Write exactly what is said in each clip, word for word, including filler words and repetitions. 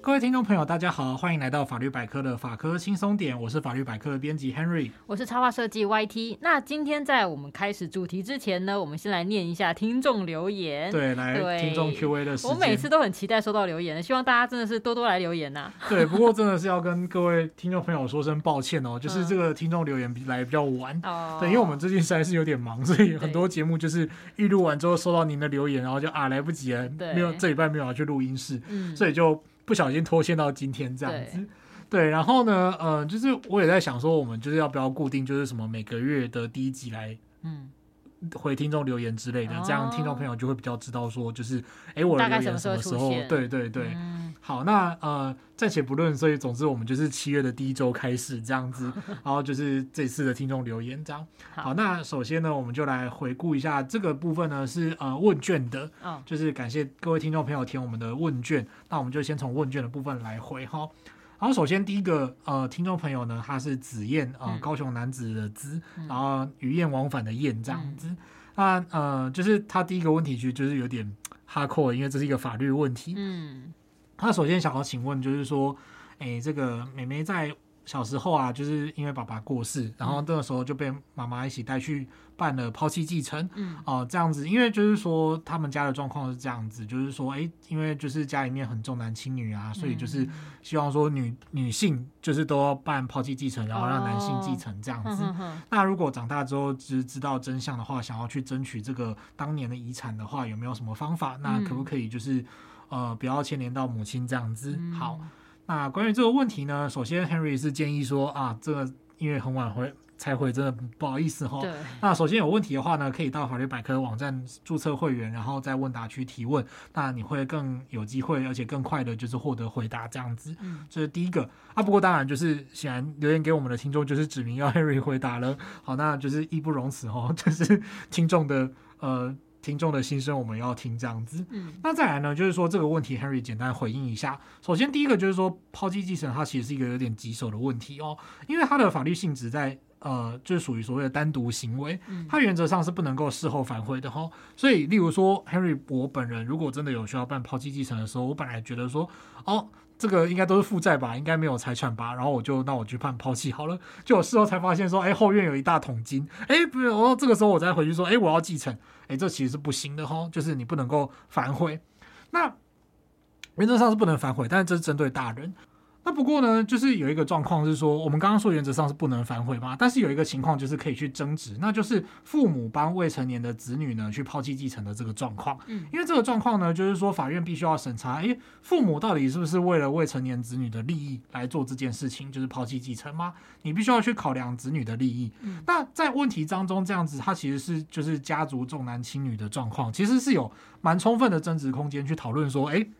各位听众朋友大家好，欢迎来到法律百科的法科轻松点，我是法律百科的编辑 Henry， 我是插画设计 Y T。 那今天在我们开始主题之前呢，我们先来念一下听众留言。对，来听众 Q A 的时间，我每次都很期待收到留言，希望大家真的是多多来留言啊。对，不过真的是要跟各位听众朋友说声抱歉哦，就是这个听众留言来比较晚、嗯、对，因为我们最近实在是有点忙，所以很多节目就是预录完之后收到您的留言，然后就啊来不及了，没有这礼拜没有要去录音室、嗯、所以就不小心拖欠到今天这样子。 对, 对然后呢、呃、就是我也在想说我们就是要不要固定就是什么每个月的第一集来嗯回听众留言之类的、哦、这样听众朋友就会比较知道说就是哎我的留言什么时候，对对对、嗯、好，那呃暂且不论，所以总之我们就是七月的第一周开始这样子然后就是这次的听众留言这样。 好, 好，那首先呢我们就来回顾一下这个部分呢，是呃问卷的、哦、就是感谢各位听众朋友填我们的问卷，那我们就先从问卷的部分来回哈。然后首先第一个呃听众朋友呢，他是子燕、呃嗯、高雄男子的子、嗯、然后鱼雁往返的雁这样子、嗯、那呃就是他第一个问题就是有点 hardcore， 因为这是一个法律问题。嗯，他首先想要请问就是说哎，这个妹妹在小时候啊，就是因为爸爸过世，然后那个时候就被妈妈一起带去办了抛弃继承，嗯，哦、呃，这样子，因为就是说他们家的状况是这样子，就是说，哎、欸，因为就是家里面很重男轻女啊，所以就是希望说女女性就是都要办抛弃继承，然后让男性继承这样子、哦呵呵。那如果长大之后只知道真相的话，想要去争取这个当年的遗产的话，有没有什么方法？那可不可以就是、嗯、呃不要牵连到母亲这样子？嗯、好。那关于这个问题呢，首先 Henry 是建议说啊，这个因为很晚回才回，真的不好意思哈。那首先有问题的话呢，可以到法律百科网站注册会员，然后在问答区提问，那你会更有机会，而且更快的就是获得回答这样子。嗯，这是第一个啊。不过当然就是显然留言给我们的听众就是指明要 Henry 回答了。好，那就是义不容辞哈，就是听众的呃。听众的心声我们要听这样子、嗯、那再来呢就是说这个问题 Henry 简单回应一下。首先第一个就是说抛弃继承它其实是一个有点棘手的问题哦，因为它的法律性质在呃就是属于所谓的单独行为，它原则上是不能够事后反悔的哦。所以例如说 Henry 我本人如果真的有需要办抛弃继承的时候，我本来觉得说哦这个应该都是负债吧，应该没有财产吧，然后我就那我去判抛弃好了，就我事后才发现说哎后院有一大桶金，哎不然后这个时候我再回去说哎我要继承，哎这其实是不行的哦，就是你不能够反悔，那原则上是不能反悔，但是这是针对大人。那不过呢就是有一个状况是说我们刚刚说原则上是不能反悔嘛，但是有一个情况就是可以去争执，那就是父母帮未成年的子女呢去抛弃继承的这个状况。嗯，因为这个状况呢就是说法院必须要审查诶父母到底是不是为了未成年子女的利益来做这件事情，就是抛弃继承吗，你必须要去考量子女的利益、嗯、那在问题当中这样子它其实是就是家族重男轻女的状况，其实是有蛮充分的争执空间去讨论说诶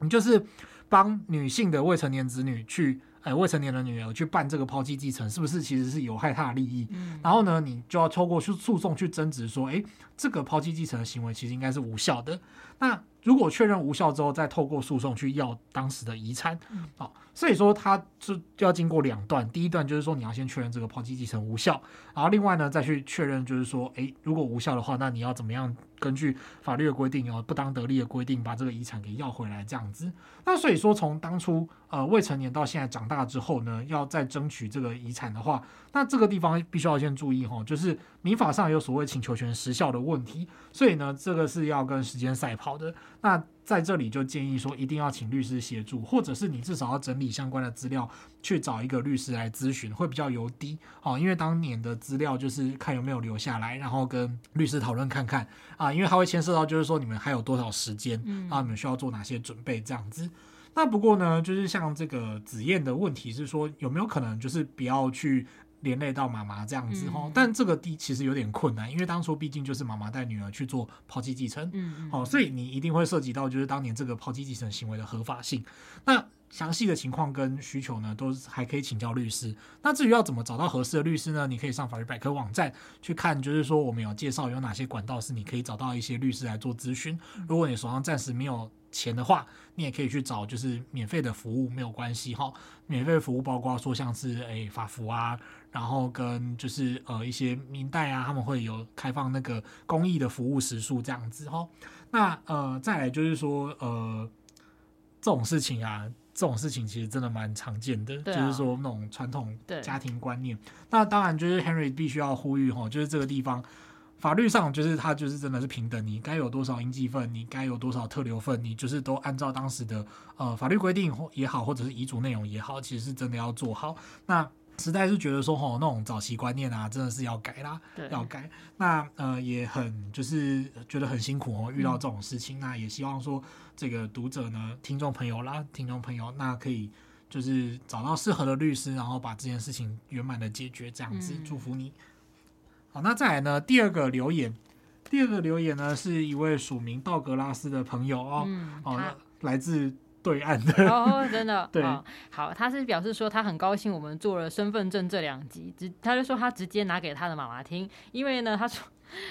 你就是帮女性的未成年子女去、哎、未成年的女儿去办这个抛弃继承是不是其实是有害她的利益、嗯、然后呢你就要透过诉讼去争执说哎，这个抛弃继承的行为其实应该是无效的，那如果确认无效之后再透过诉讼去要当时的遗产、嗯哦、所以说它就要经过两段，第一段就是说你要先确认这个抛弃继承无效，然后另外呢再去确认就是说哎，如果无效的话那你要怎么样根据法律的规定、哦、不当得利的规定把这个遗产给要回来这样子。那所以说从当初呃未成年到现在长大之后呢要再争取这个遗产的话，那这个地方必须要先注意、哦、就是民法上有所谓请求权时效的问题，所以呢这个是要跟时间赛跑的，那在这里就建议说一定要请律师协助，或者是你至少要整理相关的资料去找一个律师来咨询会比较有底、哦、因为当年的资料就是看有没有留下来，然后跟律师讨论看看啊，因为它会牵涉到就是说你们还有多少时间、嗯、然后你们需要做哪些准备这样子。那不过呢就是像这个子燕的问题是说有没有可能就是不要去连累到妈妈这样子、嗯、但这个其实有点困难，因为当初毕竟就是妈妈带女儿去做抛弃继承、嗯哦、所以你一定会涉及到就是当年这个抛弃继承行为的合法性，那详细的情况跟需求呢都还可以请教律师。那至于要怎么找到合适的律师呢，你可以上法律百科网站去看，就是说我们有介绍有哪些管道是你可以找到一些律师来做咨询，如果你手上暂时没有钱的话你也可以去找就是免费的服务没有关系，免费的服务包括说像是、欸、法服啊，然后跟就是呃一些明代啊，他们会有开放那个公益的服务时数这样子哦。那呃再来就是说呃这种事情啊，这种事情其实真的蛮常见的、啊、就是说那种传统家庭观念。那当然就是 Henry 必须要呼吁哦，就是这个地方法律上就是它就是真的是平等，你该有多少应继分，你该有多少特留分，你就是都按照当时的呃法律规定也好，或者是遗嘱内容也好，其实是真的要做好。那实在是觉得说吼那种早期观念啊真的是要改啦，要改。那呃也很就是觉得很辛苦哦，遇到这种事情、嗯、那也希望说这个读者呢，听众朋友啦，听众朋友那可以就是找到适合的律师，然后把这件事情圆满的解决这样子、嗯、祝福你。好，那再来呢第二个留言，第二个留言呢是一位署名道格拉斯的朋友哦，嗯、哦来自对岸的哦，真的对、哦、好，他是表示说他很高兴我们做了身份证这两集，他就说他直接拿给他的妈妈听，因为呢他说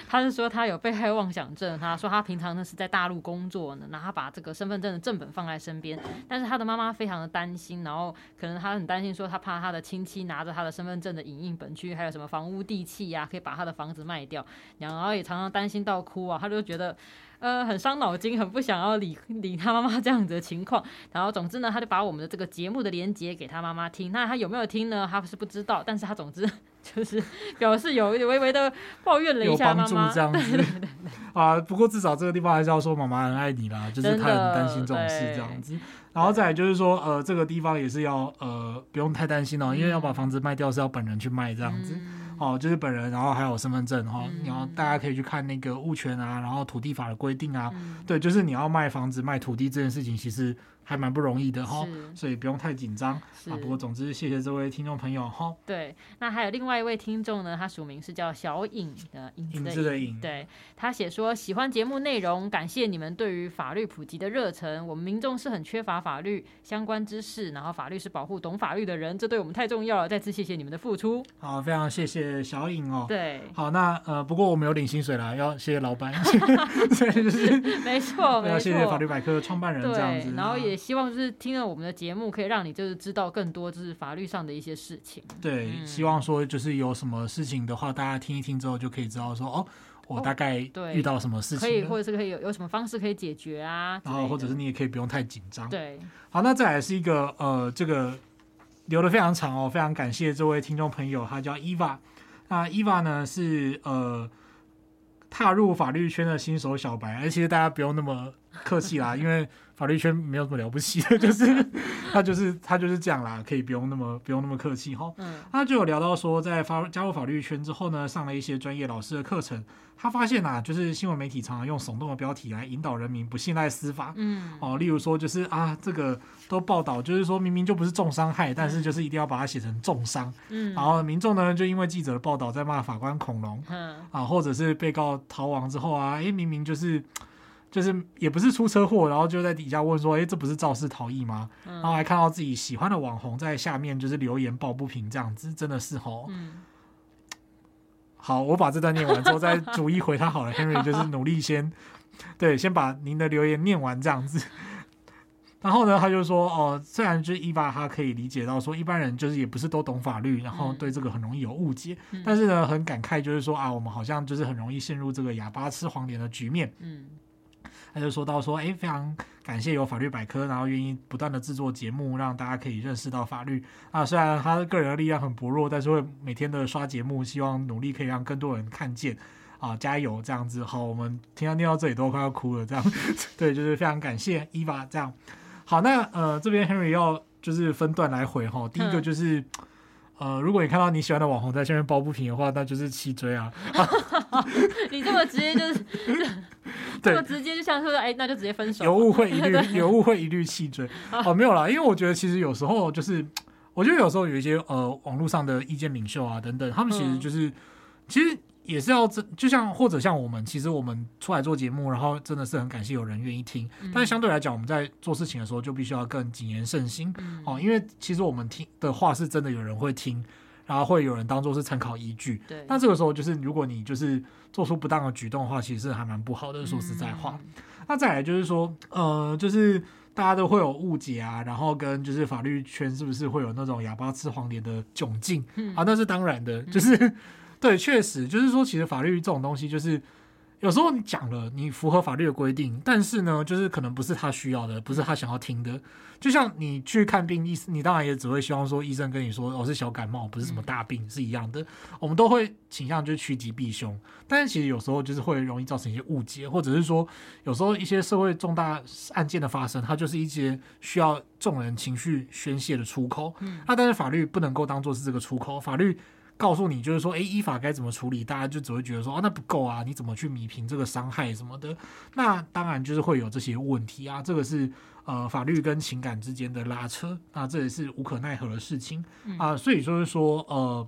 他是说他有被害妄想症，他说他平常呢是在大陆工作呢，然后他把这个身份证的正本放在身边，但是他的妈妈非常的担心，然后可能他很担心说他怕他的亲戚拿着他的身份证的影印本去还有什么房屋地契啊，可以把他的房子卖掉，然后也常常担心到哭啊，他就觉得呃很伤脑筋，很不想要理理他妈妈这样子的情况。然后总之呢他就把我们的这个节目的连结给他妈妈听，那他有没有听呢他是不知道，但是他总之就是表示有微微的抱怨了一下妈妈，有帮助这样子。对对对对啊，不过至少这个地方还是要说妈妈很爱你啦，就是她很担心这种事这样子。然后再来就是说呃这个地方也是要呃不用太担心哦、嗯、因为要把房子卖掉是要本人去卖这样子、嗯、哦就是本人，然后还有身份证哦、嗯、然后大家可以去看那个物权啊，然后土地法的规定啊、嗯、对，就是你要卖房子卖土地这件事情其实还蛮不容易的齁，所以不用太紧张啊。不过总之谢谢这位听众朋友齁。对，那还有另外一位听众呢，他署名是叫小影的影子的 影, 影, 子的影对，他写说喜欢节目内容，感谢你们对于法律普及的热忱，我们民众是很缺乏法律相关知识，然后法律是保护懂法律的人，这对我们太重要了，再次谢谢你们的付出。好，非常谢谢小影哦。对，好，那呃不过我们有领薪水啦，要谢谢老板所以就是没错没错，谢谢法律百科的创办人这样子，然后也希望就是听了我们的节目可以让你就是知道更多就是法律上的一些事情。对、嗯、希望说就是有什么事情的话大家听一听之后就可以知道说哦我大概遇到什么事情、哦、可以或者是可以 有, 有什么方式可以解决啊，然后或者是你也可以不用太紧张。对，好，那再来是一个呃这个留得非常长哦，非常感谢这位听众朋友，他叫 Eva。 那 Eva 呢是呃踏入法律圈的新手小白，而其实大家不用那么客气啦因为法律圈没有什么了不起的，就是他就是他就是这样啦，可以不用那么不用那么客气齁。他就有聊到说在加入法律圈之后呢，上了一些专业老师的课程，他发现啊就是新闻媒体常常用耸动的标题来引导人民不信赖司法、嗯哦、例如说就是啊这个都报道就是说明明就不是重伤害，但是就是一定要把它写成重伤、嗯、然后民众呢就因为记者的报道在骂法官恐龙、嗯、啊，或者是被告逃亡之后啊、欸、明明就是就是也不是出车祸，然后就在底下问说、欸、这不是肇事逃逸吗、嗯、然后还看到自己喜欢的网红在下面就是留言抱不平这样子，真的是吼、嗯、好，我把这段念完之后再逐一回他好了Henry 就是努力先对先把您的留言念完这样子。然后呢他就说哦，虽然就是伊娃他可以理解到说一般人就是也不是都懂法律，然后对这个很容易有误解、嗯、但是呢很感慨就是说啊我们好像就是很容易陷入这个哑巴吃黄连的局面。嗯，他就说到说、欸、非常感谢有法律百科，然后愿意不断的制作节目让大家可以认识到法律啊，虽然他个人的力量很薄弱，但是会每天的刷节目，希望努力可以让更多人看见啊，加油这样子。好，我们听到念到这里都快要哭了这样对，就是非常感谢伊娃这样。好，那呃这边 Henry 要就是分段来回齁，第一个就是、嗯、呃如果你看到你喜欢的网红在下面抱不平的话，那就是气追啊你这么直接就是这么直接就像说哎、欸，那就直接分手，有误会一律有误会一律弃追哦，没有啦，因为我觉得其实有时候就是我觉得有时候有一些呃网络上的意见领袖啊等等，他们其实就是、嗯、其实也是要就像或者像我们其实我们出来做节目，然后真的是很感谢有人愿意听、嗯、但是相对来讲我们在做事情的时候就必须要更谨言慎行、嗯哦、因为其实我们听的话是真的有人会听，然后会有人当作是参考依据。对，那这个时候就是如果你就是做出不当的举动的话，其实还蛮不好的，说实在话、嗯、那再来就是说呃就是大家都会有误解啊，然后跟就是法律圈是不是会有那种哑巴吃黄连的窘境、嗯、啊，那是当然的，就是、嗯、对，确实就是说其实法律这种东西就是有时候你讲了你符合法律的规定，但是呢就是可能不是他需要的，不是他想要听的，就像你去看病，你当然也只会希望说医生跟你说、哦、是小感冒不是什么大病是一样的，我们都会倾向就是趋吉避凶，但是其实有时候就是会容易造成一些误解，或者是说有时候一些社会重大案件的发生它就是一些需要众人情绪宣泄的出口、嗯啊、但是法律不能够当作是这个出口，法律告诉你就是说，哎，依法该怎么处理，大家就只会觉得说，哦，那不够啊，你怎么去弥平这个伤害什么的？那当然就是会有这些问题啊，这个是呃法律跟情感之间的拉扯，那这也是无可奈何的事情啊、呃。所以就是说，呃，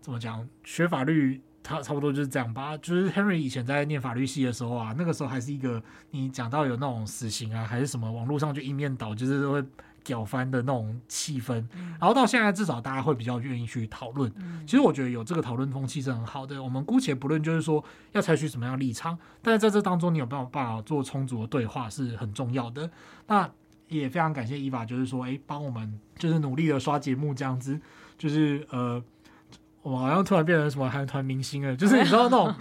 怎么讲，学法律它差不多就是这样吧。就是 Henry 以前在念法律系的时候啊，那个时候还是一个你讲到有那种死刑啊，还是什么，网络上就一面倒，就是会。屌翻的那种气氛，然后到现在至少大家会比较愿意去讨论。其实我觉得有这个讨论风气是很好的。我们姑且不论就是说要采取什么样的立场，但是在这当中你有没有办法做充足的对话是很重要的。那也非常感谢伊娃，就是说哎，帮我们就是努力的刷节目这样子，就是呃，我好像突然变成什么韩团明星了，就是你知道那种。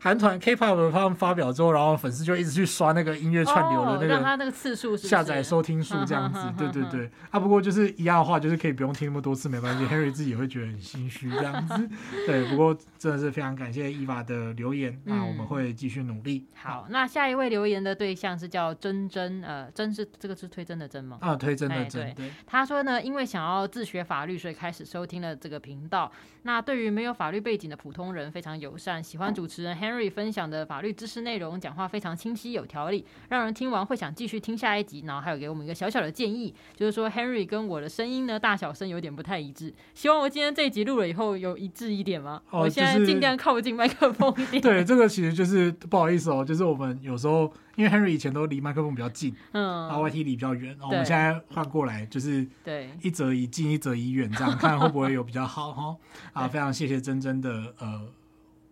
韩团 K-pop 他们发表之后，然后粉丝就一直去刷那个音乐串流的那个，让他那个次数下载收听数这样子，对对对。啊，不过就是一样的话，就是可以不用听那么多次，没关系。Henry 自己也会觉得很心虚这样子，对。不过真的是非常感谢 Eva 的留言，那我们会继续努力。好，那下一位留言的对象是叫真真，呃，真是这个是推真的真吗？啊，推真的真。对，他说呢，因为想要自学法律，所以开始收听了这个频道。那对于没有法律背景的普通人非常友善，喜欢主持人 Henry。Henry 分享的法律知识内容，讲话非常清晰有条理，让人听完会想继续听下一集。然后还有给我们一个小小的建议，就是说 Henry 跟我的声音呢大小声有点不太一致，希望我今天这一集录了以后有一致一点吗？哦、我现在尽量靠近麦克风一点、就是、对，这个其实就是不好意思哦，就是我们有时候因为 Henry 以前都离麦克风比较近，嗯，然后 Y T 离比较远，然后我们现在换过来，就是对一则一近一则一远，这样看会不会有比较好哈、哦？啊，非常谢谢真真的呃。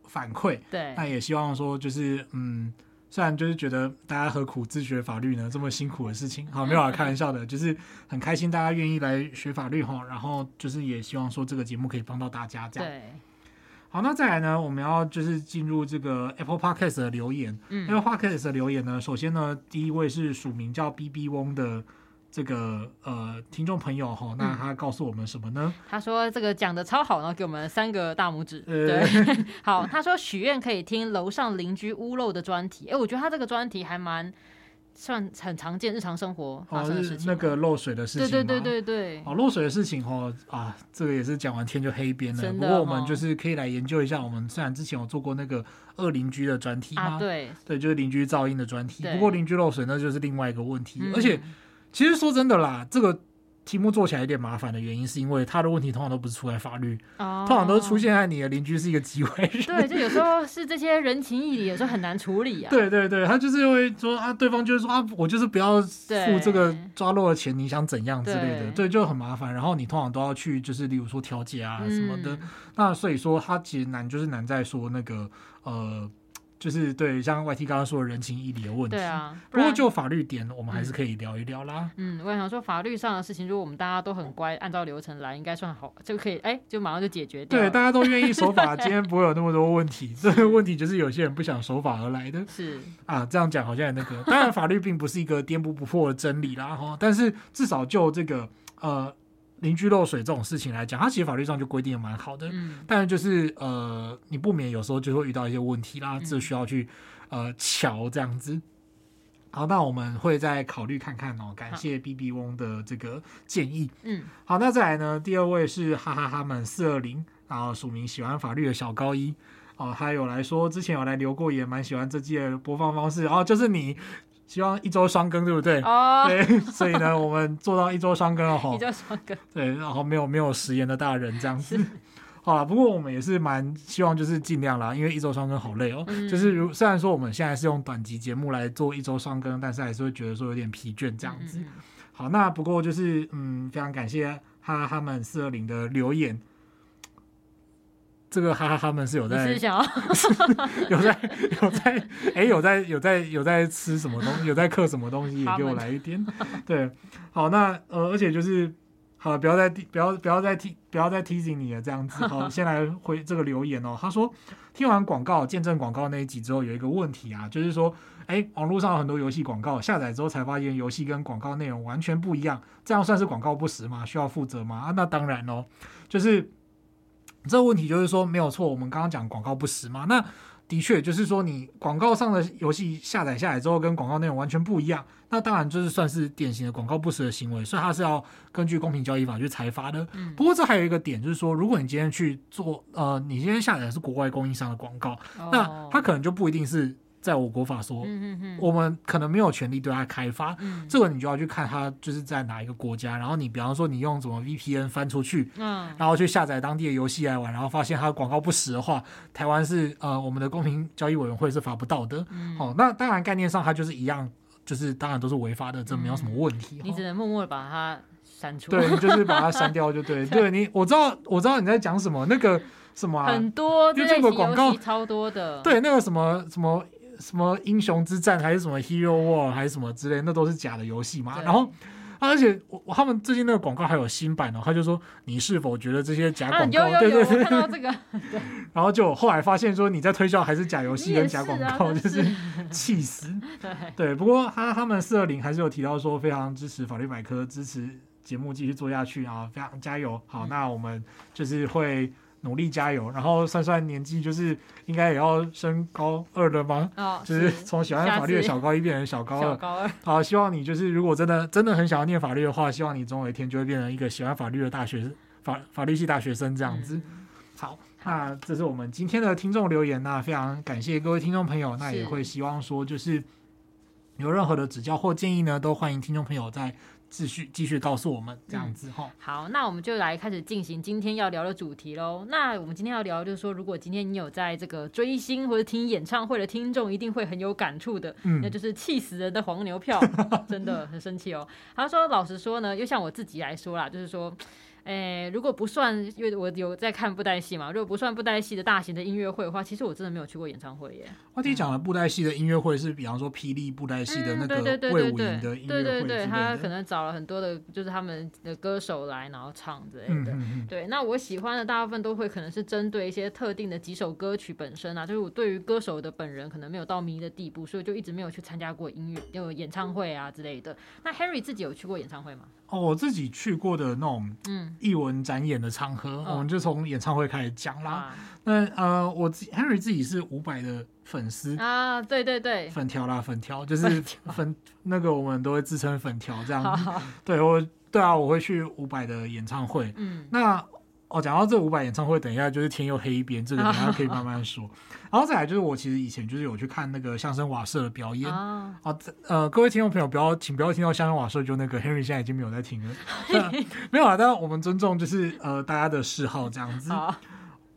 反馈，对，那也希望说就是嗯，虽然就是觉得大家何苦自学法律呢，这么辛苦的事情，好，没有啦，开玩笑的，就是很开心大家愿意来学法律哈，然后就是也希望说这个节目可以帮到大家这样。对，好，那再来呢，我们要就是进入这个 Apple Podcast 的留言、嗯、Apple Podcast 的留言呢，首先呢，第一位是署名叫 B B 翁的。这个呃，听众朋友哈，那他告诉我们什么呢？嗯、他说这个讲的超好，然后给我们三个大拇指。对，好，他说许愿可以听楼上邻居屋漏的专题。哎，我觉得他这个专题还蛮算很常见，日常生活发生的事情、哦。那个漏水的事情，对对对对对。哦，漏水的事情哈啊，这个也是讲完天就黑边了。不过我们就是可以来研究一下，我们虽然之前有做过那个。恶邻居的专题嘛、啊、对对，就是邻居噪音的专题。不过邻居漏水那就是另外一个问题，嗯、而且。其实说真的啦，这个题目做起来有点麻烦的原因，是因为他的问题通常都不是出在法律，哦、通常都出现在你的邻居是一个机会人。对，就有时候是这些人情义理，有时候很难处理啊。对对对，他就是会说啊，对方就是说啊，我就是不要付这个抓漏的钱，你想怎样之类的， 对, 对，就很麻烦。然后你通常都要去，就是例如说调解啊什么的。嗯、那所以说，他其实难就是难在说那个呃。就是对，像 Y T 刚刚说的人情义理的问题，对啊。不过就法律点，我们还是可以聊一聊啦。嗯，我想说法律上的事情，如果我们大家都很乖，按照流程来，应该算好，就可以哎，就马上就解决掉。对，大家都愿意守法，今天不会有那么多问题。这个问题就是有些人不想守法而来的。是啊，这样讲好像也那个。当然，法律并不是一个颠扑不破的真理啦，哈。但是至少就这个呃邻居漏水这种事情来讲，它其实法律上就规定的蛮好的。嗯，但是就是呃。你不免有时候就会遇到一些问题啦，这需要去呃瞧这样子。好，那我们会再考虑看看哦。感谢 B B 翁的这个建议。嗯，好，那再来呢，第二位是哈哈哈满四二零，然后署名喜欢法律的小高一哦，他有来说之前有来留过言，蛮喜欢这季的播放方式哦，就是你。希望一周双更，对不对？哦、oh ，对，所以呢，我们做到一周双更哦，一周双更，对，然后没有没有食言的大人这样子。好啦，不过我们也是蛮希望就是尽量啦，因为一周双更好累哦、嗯。就是如虽然说我们现在是用短集节目来做一周双更，但是还是会觉得说有点疲倦这样子。嗯、好，那不过就是嗯，非常感谢哈哈们四二零的留言。这个哈哈他们是有在，你是想要有在有在哎有在有在有在吃什么东西，有在嗑什么东西，也给我来一点。对，好，那呃，而且就是好，不要再不要不要再提不要再 teasing 你了这样子。好，先来回这个留言哦。他说听完广告见证广告那一集之后，有一个问题啊，就是说，哎，网络上有很多游戏广告，下载之后才发现游戏跟广告内容完全不一样，这样算是广告不实吗？需要负责吗？啊，那当然哦，就是。这个问题就是说没有错，我们刚刚讲广告不实嘛，那的确就是说你广告上的游戏下载下来之后跟广告内容完全不一样，那当然就是算是典型的广告不实的行为，所以它是要根据公平交易法去裁罚的。不过这还有一个点就是说，如果你今天去做呃，你今天下载的是国外供应商的广告，那它可能就不一定是在我国法说，我们可能没有权利对它开发，这个你就要去看它就是在哪一个国家，然后你比方说你用什么 V P N 翻出去，然后去下载当地的游戏来玩，然后发现它广告不实的话，台湾是呃我们的公平交易委员会是罚不到的。好，那当然概念上它就是一样，就是当然都是违法的，这没有什么问题。你只能默默的把它删除，对，你就是把它删掉就对。对，你我知道我知道你在讲什么，那个什么、啊、很多这类型游戏超多的，对，那个什么什么。什么英雄之战还是什么 Hero War 还是什么之类，那都是假的游戏嘛。然后，而且他们最近那个广告还有新版哦，他就说你是否觉得这些假广告？啊、有有有，对对对，我看到这个。然后就后来发现说你在推销还是假游戏跟假广告，是啊、就是气死。对, 对，不过他他们四二零还是有提到说非常支持法律百科，支持节目继续做下去啊，非常加油。好，那我们就是会。努力加油，然后算算年纪，就是应该也要升高二了吗？哦、就是从喜欢法律的小高一变成小高二。小高二好，希望你就是如果真的真的很想要念法律的话，希望你总有一天就会变成一个喜欢法律的大学法法律系大学生这样子。嗯、好，那这是我们今天的听众留言、啊，那非常感谢各位听众朋友，那也会希望说就是有任何的指教或建议呢，都欢迎听众朋友在。继续继续告诉我们这样子、嗯、好，那我们就来开始进行今天要聊的主题咯。那我们今天要聊就是说，如果今天你有在这个追星或者听演唱会的听众一定会很有感触的、嗯、那就是气死人的黄牛票真的很生气哦。他说老实说呢，又像我自己来说啦，就是说诶，如果不算，因为我有在看布袋戏嘛，如果不算布袋戏的大型的音乐会的话，其实我真的没有去过演唱会耶。我听讲的布袋戏的音乐会是，比方说霹雳布袋戏的那个魏武营的音乐会之类的、嗯、对对对对对对对对对，他可能找了很多的，就是他们的歌手来然后唱之类的、嗯嗯、对，那我喜欢的大部分都会可能是针对一些特定的几首歌曲本身啊，就是我对于歌手的本人可能没有到迷的地步，所以就一直没有去参加过音乐有演唱会啊之类的。那 Henry 自己有去过演唱会吗？哦，我自己去过的那种艺文展演的场合、嗯、我们就从演唱会开始讲啦、嗯、那呃我 Henry 自己是伍佰的粉丝啊，对对对，粉条啦，粉条就是粉那个我们都会自称粉条这样好好对我对啊，我会去伍佰的演唱会。嗯，那哦，讲到这伍佰演唱会，等一下就是天又黑一边，这个等一下可以慢慢说。Oh. 然后再来就是我其实以前就是有去看那个相声瓦舍的表演、oh. 啊，呃，各位听众朋友不要，请不要听到相声瓦舍就那个 Henry 现在已经没有在听了，呃、没有啊，但我们尊重就是呃大家的嗜好这样子。Oh.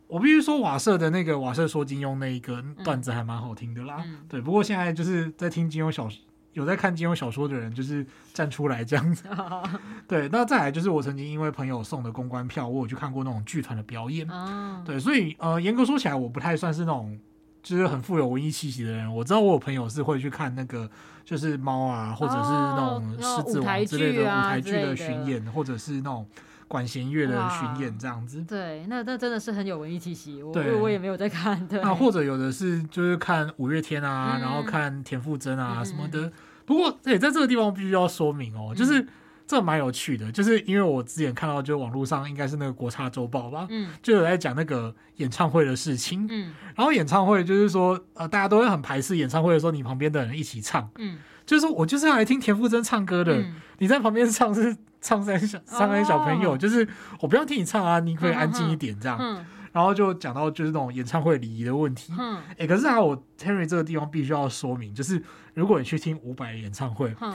我必须说瓦舍的那个瓦舍说金庸那一个段子还蛮好听的啦，嗯、对。不过现在就是在听金庸小说。有在看金庸小说的人就是站出来这样子、oh. 对，那再来就是我曾经因为朋友送的公关票，我有去看过那种剧团的表演、oh. 对，所以呃，严格说起来我不太算是那种就是很富有文艺气息的人。我知道我有朋友是会去看那个就是猫啊，或者是那种狮子王之类的、oh, 舞台剧的巡演、啊、或者是那种管弦乐的巡演这样子，对，那那真的是很有文艺气息。我我也没有在看，对。那或者有的是就是看五月天啊，嗯、然后看田馥甄啊什么的。嗯、不过哎、欸，在这个地方必须要说明哦，就是、嗯、这蛮有趣的，就是因为我之前看到就网络上应该是那个国差周报吧，嗯，就有在讲那个演唱会的事情，嗯，然后演唱会就是说呃大家都会很排斥演唱会的时候，你旁边的人一起唱，嗯。就是说我就是要来听田馥甄唱歌的、嗯、你在旁边唱是唱三小唱三小朋友、哦、就是我不要听你唱啊，你可以安静一点这样、嗯嗯、然后就讲到就是那种演唱会礼仪的问题、嗯欸、可是啊我 Henry 这个地方必须要说明，就是如果你去听伍佰的演唱会、嗯、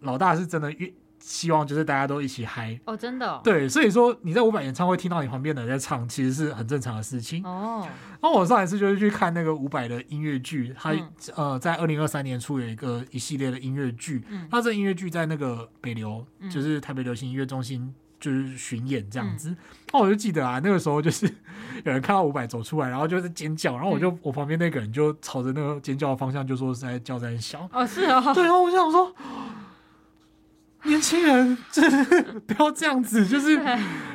老大是真的希望就是大家都一起嗨哦，真的、哦、对，所以说你在伍佰演唱会听到你旁边的人在唱其实是很正常的事情哦。那我上一次就是去看那个伍佰的音乐剧，他、嗯、呃在二零二三年初有一个一系列的音乐剧，他、嗯、这音乐剧在那个北流、嗯、就是台北流行音乐中心就是巡演这样子、嗯、哦，我就记得啊，那个时候就是有人看到伍佰走出来，然后就是尖叫，然后我就、嗯、我旁边那个人就朝着那个尖叫的方向就说是在叫三小哦，是哦，对，然后我想说年轻人就是不要这样子，就是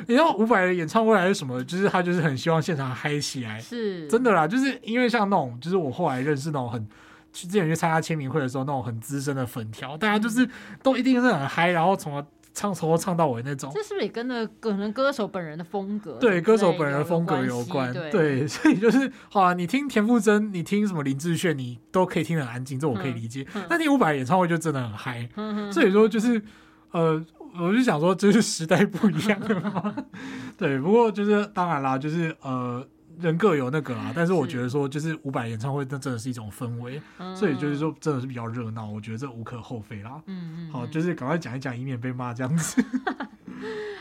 你知道伍佰的演唱会还是什么，就是他就是很希望现场嗨起来，是真的啦，就是因为像那种就是我后来认识那种很去之前去参加签名会的时候那种很资深的粉条，大家就是都一定是很嗨，然后从而唱从头唱到尾那种，这是不是也跟着可能歌手本人的风格，对歌手本人的风格有关， 对, 对，所以就是好啊，你听田馥甄你听什么林志炫你都可以听得很安静，这我可以理解，那、嗯、听伍佰演唱会就真的很嗨、嗯、所以说就是呃我就想说就是时代不一样了嘛对，不过就是当然啦，就是呃人各有那个啦，但是我觉得说就是伍佰演唱会那真的是一种氛围、嗯、所以就是说真的是比较热闹，我觉得这无可厚非啦，嗯嗯，好，就是赶快讲一讲以免被骂这样子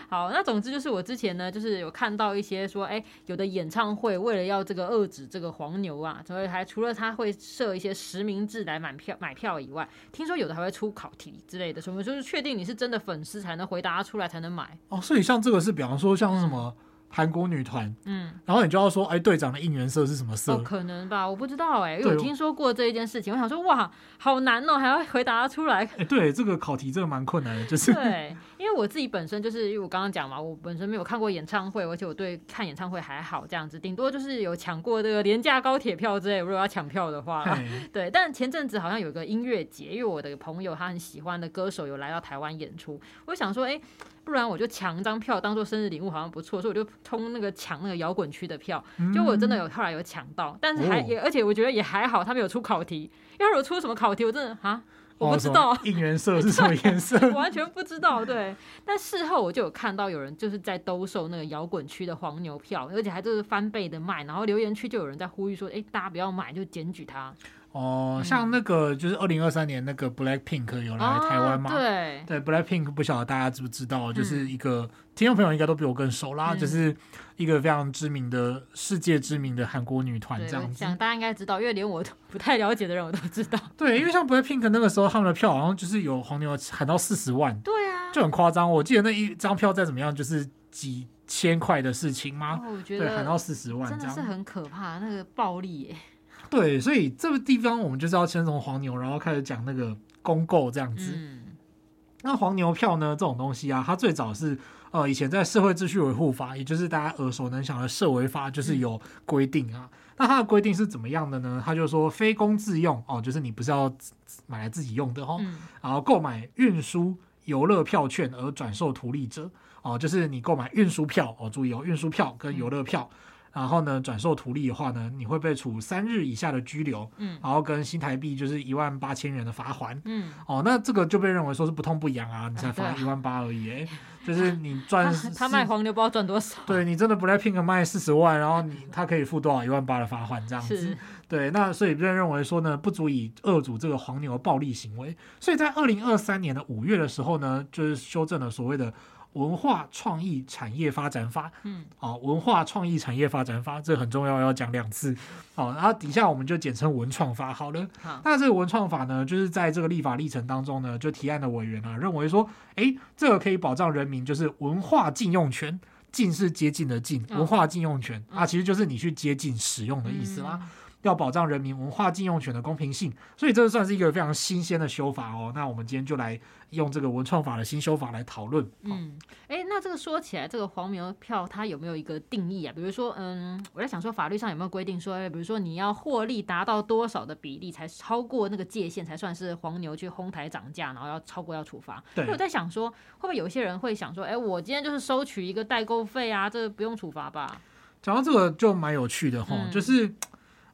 好，那总之就是我之前呢就是有看到一些说哎、欸，有的演唱会为了要这个遏止这个黄牛啊，所以还除了他会设一些实名制来买票买票以外，听说有的还会出考题之类的，所以就是确定你是真的粉丝才能回答出来才能买哦，所以像这个是比方说像什么、嗯韩国女团，嗯，然后你就要说，哎，队长的应援色是什么色？哦，可能吧，我不知道哎、欸，因为我听说过这一件事情，我想说，哇，好难哦，还要回答出来。哎，对，这个考题真的蛮困难的，就是对，因为我自己本身就是，因为我刚刚讲嘛，我本身没有看过演唱会，而且我对看演唱会还好这样子，顶多就是有抢过这个廉价高铁票之类，如果要抢票的话，对。但前阵子好像有个音乐节，因为我的朋友他很喜欢的歌手有来到台湾演出，我想说，哎。不然我就抢一张票当做生日礼物好像不错，所以我就冲那个抢那个摇滚区的票、嗯、就我真的有后来有抢到，但是还、哦、也而且我觉得也还好他们有出考题，因为如果出什么考题我真的啊我不知道、哦、应援色是什么颜色我完全不知道，对，但事后我就有看到有人就是在兜售那个摇滚区的黄牛票，而且还就是翻倍的卖，然后留言区就有人在呼吁说、欸、大家不要买就检举他哦，像那个就是二零二三年那个 Black Pink 有来台湾嘛、哦？对对 ，Black Pink 不晓得大家知不知道，嗯、就是一个听众朋友应该都比我更熟啦，嗯、就是一个非常知名的、世界知名的韩国女团这样子。想大家应该知道，因为连我不太了解的人我都知道。对，因为像 Black Pink 那个时候他们的票好像就是有黄牛喊到四十万，对啊，就很夸张。我记得那一张票再怎么样就是几千块的事情吗？哦、我觉得对，喊到四十万，真的是很可怕，那个暴力耶、欸。对，所以这个地方我们就是要先从黄牛然后开始讲那个公购这样子、嗯、那黄牛票呢这种东西啊，它最早是呃以前在社会秩序维护法，也就是大家耳熟能详的社维法，就是有规定啊、嗯、那它的规定是怎么样的呢，它就说非公自用哦，就是你不是要买来自己用的哦、嗯、然后购买运输游乐票券而转售图利者哦，就是你购买运输票哦，注意哦，运输票跟游乐票、嗯，然后呢，转售图利的话呢，你会被处三日以下的拘留，嗯，然后跟新台币就是一万八千元的罚款，嗯，哦，那这个就被认为说是不痛不痒啊，你才罚一万八而已、欸，哎、啊，就是你赚他，他卖黄牛不知道赚多少，对你真的不来 Pink 卖四十万，然后你他可以付多少一万八的罚款这样子，对，那所以被认为说呢，不足以遏阻这个黄牛暴力行为，所以在二零二三年的五月的时候呢，就是修正了所谓的。文化创意产业发展法、嗯啊、文化创意产业发展法这很重要要讲两次、啊、然后底下我们就简称文创法好了，好，那这个文创法呢就是在这个立法历程当中呢就提案的委员、啊、认为说哎，这个可以保障人民就是文化禁用权，禁是接近的禁，文化禁用权、嗯、啊，其实就是你去接近使用的意思啦、嗯，要保障人民文化禁用权的公平性，所以这算是一个非常新鲜的修法哦。那我们今天就来用这个文创法的新修法来讨论。嗯，哎，那这个说起来，这个黄牛票它有没有一个定义啊？比如说，嗯，我在想说法律上有没有规定说，哎，比如说你要获利达到多少的比例才超过那个界限，才算是黄牛去哄抬涨价，然后要超过要处罚。对。我在想说，会不会有一些人会想说，哎，我今天就是收取一个代购费啊，这不用处罚吧？讲到这个就蛮有趣的哈、嗯，就是。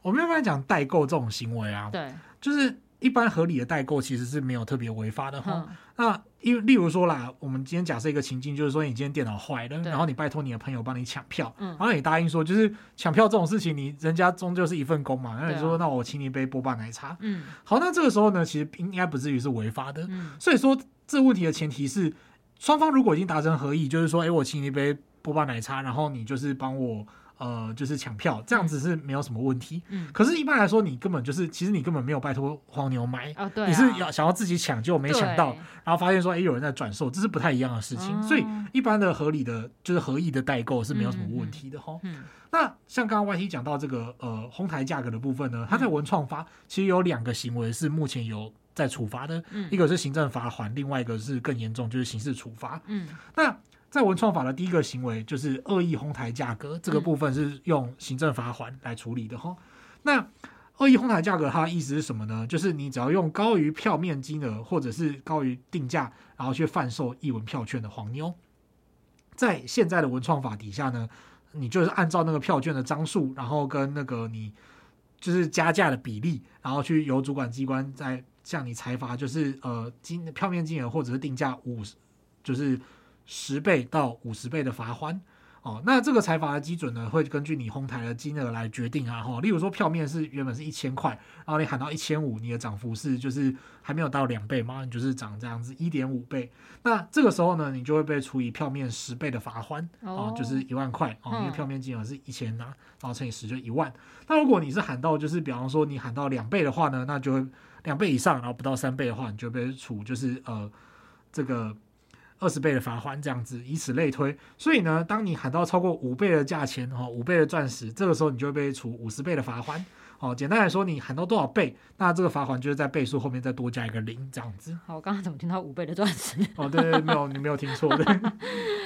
我们一般讲代购这种行为啊，对，就是一般合理的代购其实是没有特别违法的哈、嗯。那因为例如说啦，我们今天假设一个情境，就是说你今天电脑坏了，然后你拜托你的朋友帮你抢票、嗯，然后你答应说就是抢票这种事情，你人家终究是一份工嘛，那你说、啊、那我请你一杯波霸奶茶，嗯，好，那这个时候呢，其实应该不至于是违法的、嗯，所以说这问题的前提是双方如果已经达成合意，就是说，哎，我请你一杯波霸奶茶，然后你就是帮我。呃，就是抢票，这样子是没有什么问题。嗯，可是一般来说，你根本就是，其实你根本没有拜托黄牛买，哦对啊，你是要想要自己抢，就没抢到，然后发现说，哎，有人在转售，这是不太一样的事情。哦，所以一般的合理的，就是合意的代购是没有什么问题的哈。嗯，那像刚刚 Y T 讲到这个呃哄抬价格的部分呢，它在文创发其实有两个行为是目前有在处罚的，嗯，一个是行政罚锾，另外一个是更严重就是刑事处罚。嗯，那在文创法的第一个行为就是恶意哄抬价格，这个部分是用行政罚锾来处理的哈。那恶意哄抬价格它的意思是什么呢？就是你只要用高于票面金额或者是高于定价，然后去贩售艺文票券的黄牛，在现在的文创法底下呢，你就是按照那个票券的张数，然后跟那个你就是加价的比例，然后去由主管机关再向你裁罚，就是呃金票面金额或者是定价五十就是。十倍到五十倍的罚锾，哦，那这个裁罚的基准呢，会根据你哄抬的金额来决定啊。哦，例如说票面是原本是一千块，然后你喊到一千五，你的涨幅是就是还没有到两倍嘛，你就是涨这样子一点五倍。那这个时候呢，你就会被处以票面十倍的罚锾，哦，就是一万块哦，因为票面金额是一千呐，然后乘以十就一万。那如果你是喊到就是比方说你喊到两倍的话呢，那就会两倍以上，然后不到三倍的话，你就被处就是呃这个。二十倍的罚锾，这样子以此类推。所以呢，当你喊到超过五倍的价钱，五倍的钻石，这个时候你就会被处五十倍的罚锾。哦，简单来说，你喊到多少倍，那这个罚锾就是在倍数后面再多加一个零，这样子。好，我刚刚怎么听到五倍的钻石？哦，对对对，没有，你没有听错的。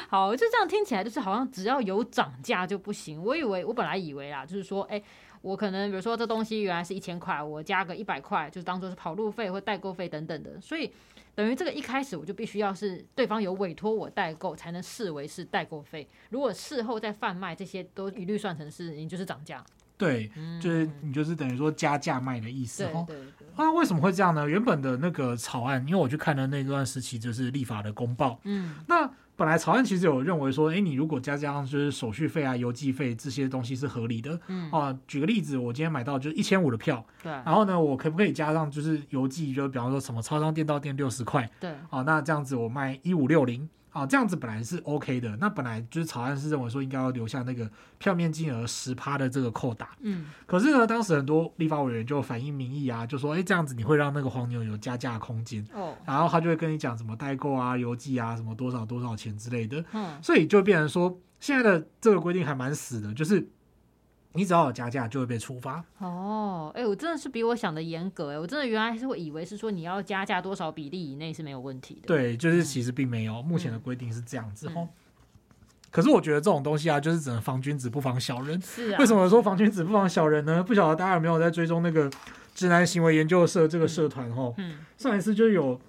好，就这样听起来就是好像只要有涨价就不行。我以为我本来以为啦，就是说，哎、欸。我可能比如说这东西原来是一千块，我加个一百块，就是当做是跑路费或代购费等等的，所以等于这个一开始我就必须要是对方有委托我代购，才能视为是代购费。如果事后再贩卖，这些都一律算成是你就是涨价。对，就是你就是等于说加价卖的意思。嗯，对对对。那，啊，为什么会这样呢？原本的那个草案，因为我去看了那段时期就是立法的公报。嗯，那。本来草案其实有认为说，哎，你如果加加上就是手续费啊、邮寄费这些东西是合理的。嗯，啊，举个例子，我今天买到就是一千五的票，对，然后呢，我可不可以加上就是邮寄，就比方说什么超商店到店六十块，对，啊，那这样子我卖一五六零，啊，这样子本来是 OK 的。那本来就是草案是认为说应该要留下那个票面金额十趴的这个扣打。嗯，可是呢，当时很多立法委员就反映民意啊，就说，哎，这样子你会让那个黄牛有加价的空间。哦，然后他就会跟你讲什么代购啊、邮寄啊，什么多少多少钱。之类的，所以就变成说现在的这个规定还蛮死的，就是你只要有加价就会被处罚。哦，哎、欸，我真的是比我想的严格。欸，我真的原来是会以为是说你要加价多少比例以内是没有问题的。对，就是其实并没有，嗯，目前的规定是这样子。嗯嗯，可是我觉得这种东西啊，就是只能防君子不防小人。是啊，为什么说防君子不防小人呢？不晓得大家有没有在追踪那个直男行为研究社这个社团。嗯嗯，上一次就有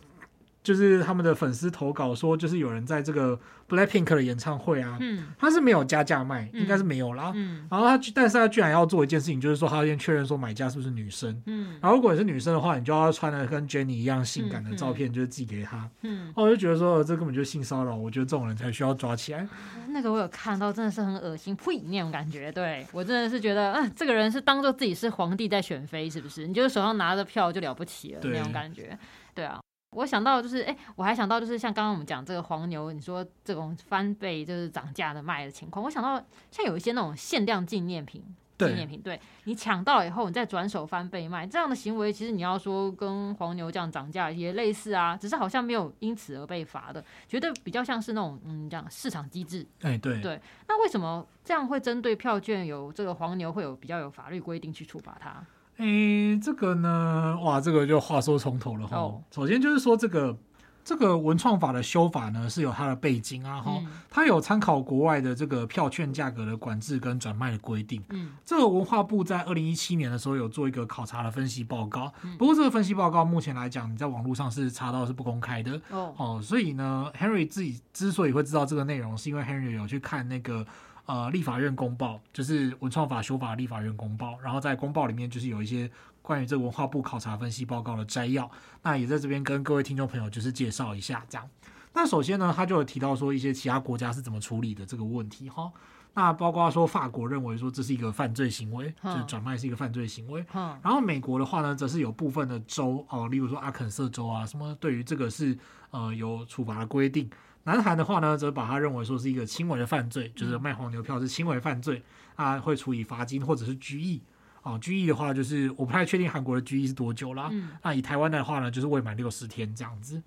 就是他们的粉丝投稿说，就是有人在这个 Black Pink 的演唱会啊，嗯，他是没有加价卖，嗯，应该是没有啦。嗯，然后他，但是他居然要做一件事情，就是说他要先确认说买家是不是女生。嗯，然后如果你是女生的话，你就要穿的跟 Jenny 一样性感的照片，就是寄给他。嗯，我，嗯，就觉得说这根本就是性骚扰，我觉得这种人才需要抓起来。那个我有看到，真的是很恶心，呸那种感觉。对，我真的是觉得，啊，这个人是当做自己是皇帝在选妃，是不是？你就是手上拿着票就了不起了那种感觉。对啊。我想到就是，哎，我还想到就是像刚刚我们讲这个黄牛，你说这种翻倍就是涨价的卖的情况，我想到像有一些那种限量纪念品，纪念品，对，你抢到以后你再转手翻倍卖，这样的行为其实你要说跟黄牛这样涨价也类似啊，只是好像没有因此而被罚的，觉得比较像是那种嗯这样市场机制。哎，对对，那为什么这样会针对票券有这个黄牛会有比较有法律规定去处罚它？诶，这个呢，哇，这个就话说从头了哈。Oh. 首先就是说，这个这个文创法的修法呢，是有它的背景啊哈，嗯，它有参考国外的这个票券价格的管制跟转卖的规定。嗯，这个文化部在二零一七年的时候有做一个考察的分析报告，嗯，不过这个分析报告目前来讲，你在网络上是查到是不公开的。哦，oh. 呃，所以呢 ，Henry 自己之所以会知道这个内容，是因为 Henry 有去看那个。呃，立法院公报就是文创法修法立法院公报，然后在公报里面就是有一些关于这个文化部考察分析报告的摘要，那也在这边跟各位听众朋友就是介绍一下这样。那首先呢，他就有提到说一些其他国家是怎么处理的这个问题哈。那包括说法国认为说这是一个犯罪行为，就是转卖是一个犯罪行为。然后美国的话呢，则是有部分的州哦，例如说阿肯色州啊，什么对于这个是呃有处罚的规定。南韩的话呢，则把它认为说是一个轻微的犯罪，就是卖黄牛票是轻微犯罪，啊，会处以罚金或者是拘役。哦，拘役的话，就是我不太确定韩国的拘役是多久啦。嗯、那以台湾的话呢，就是未满六十天这样子。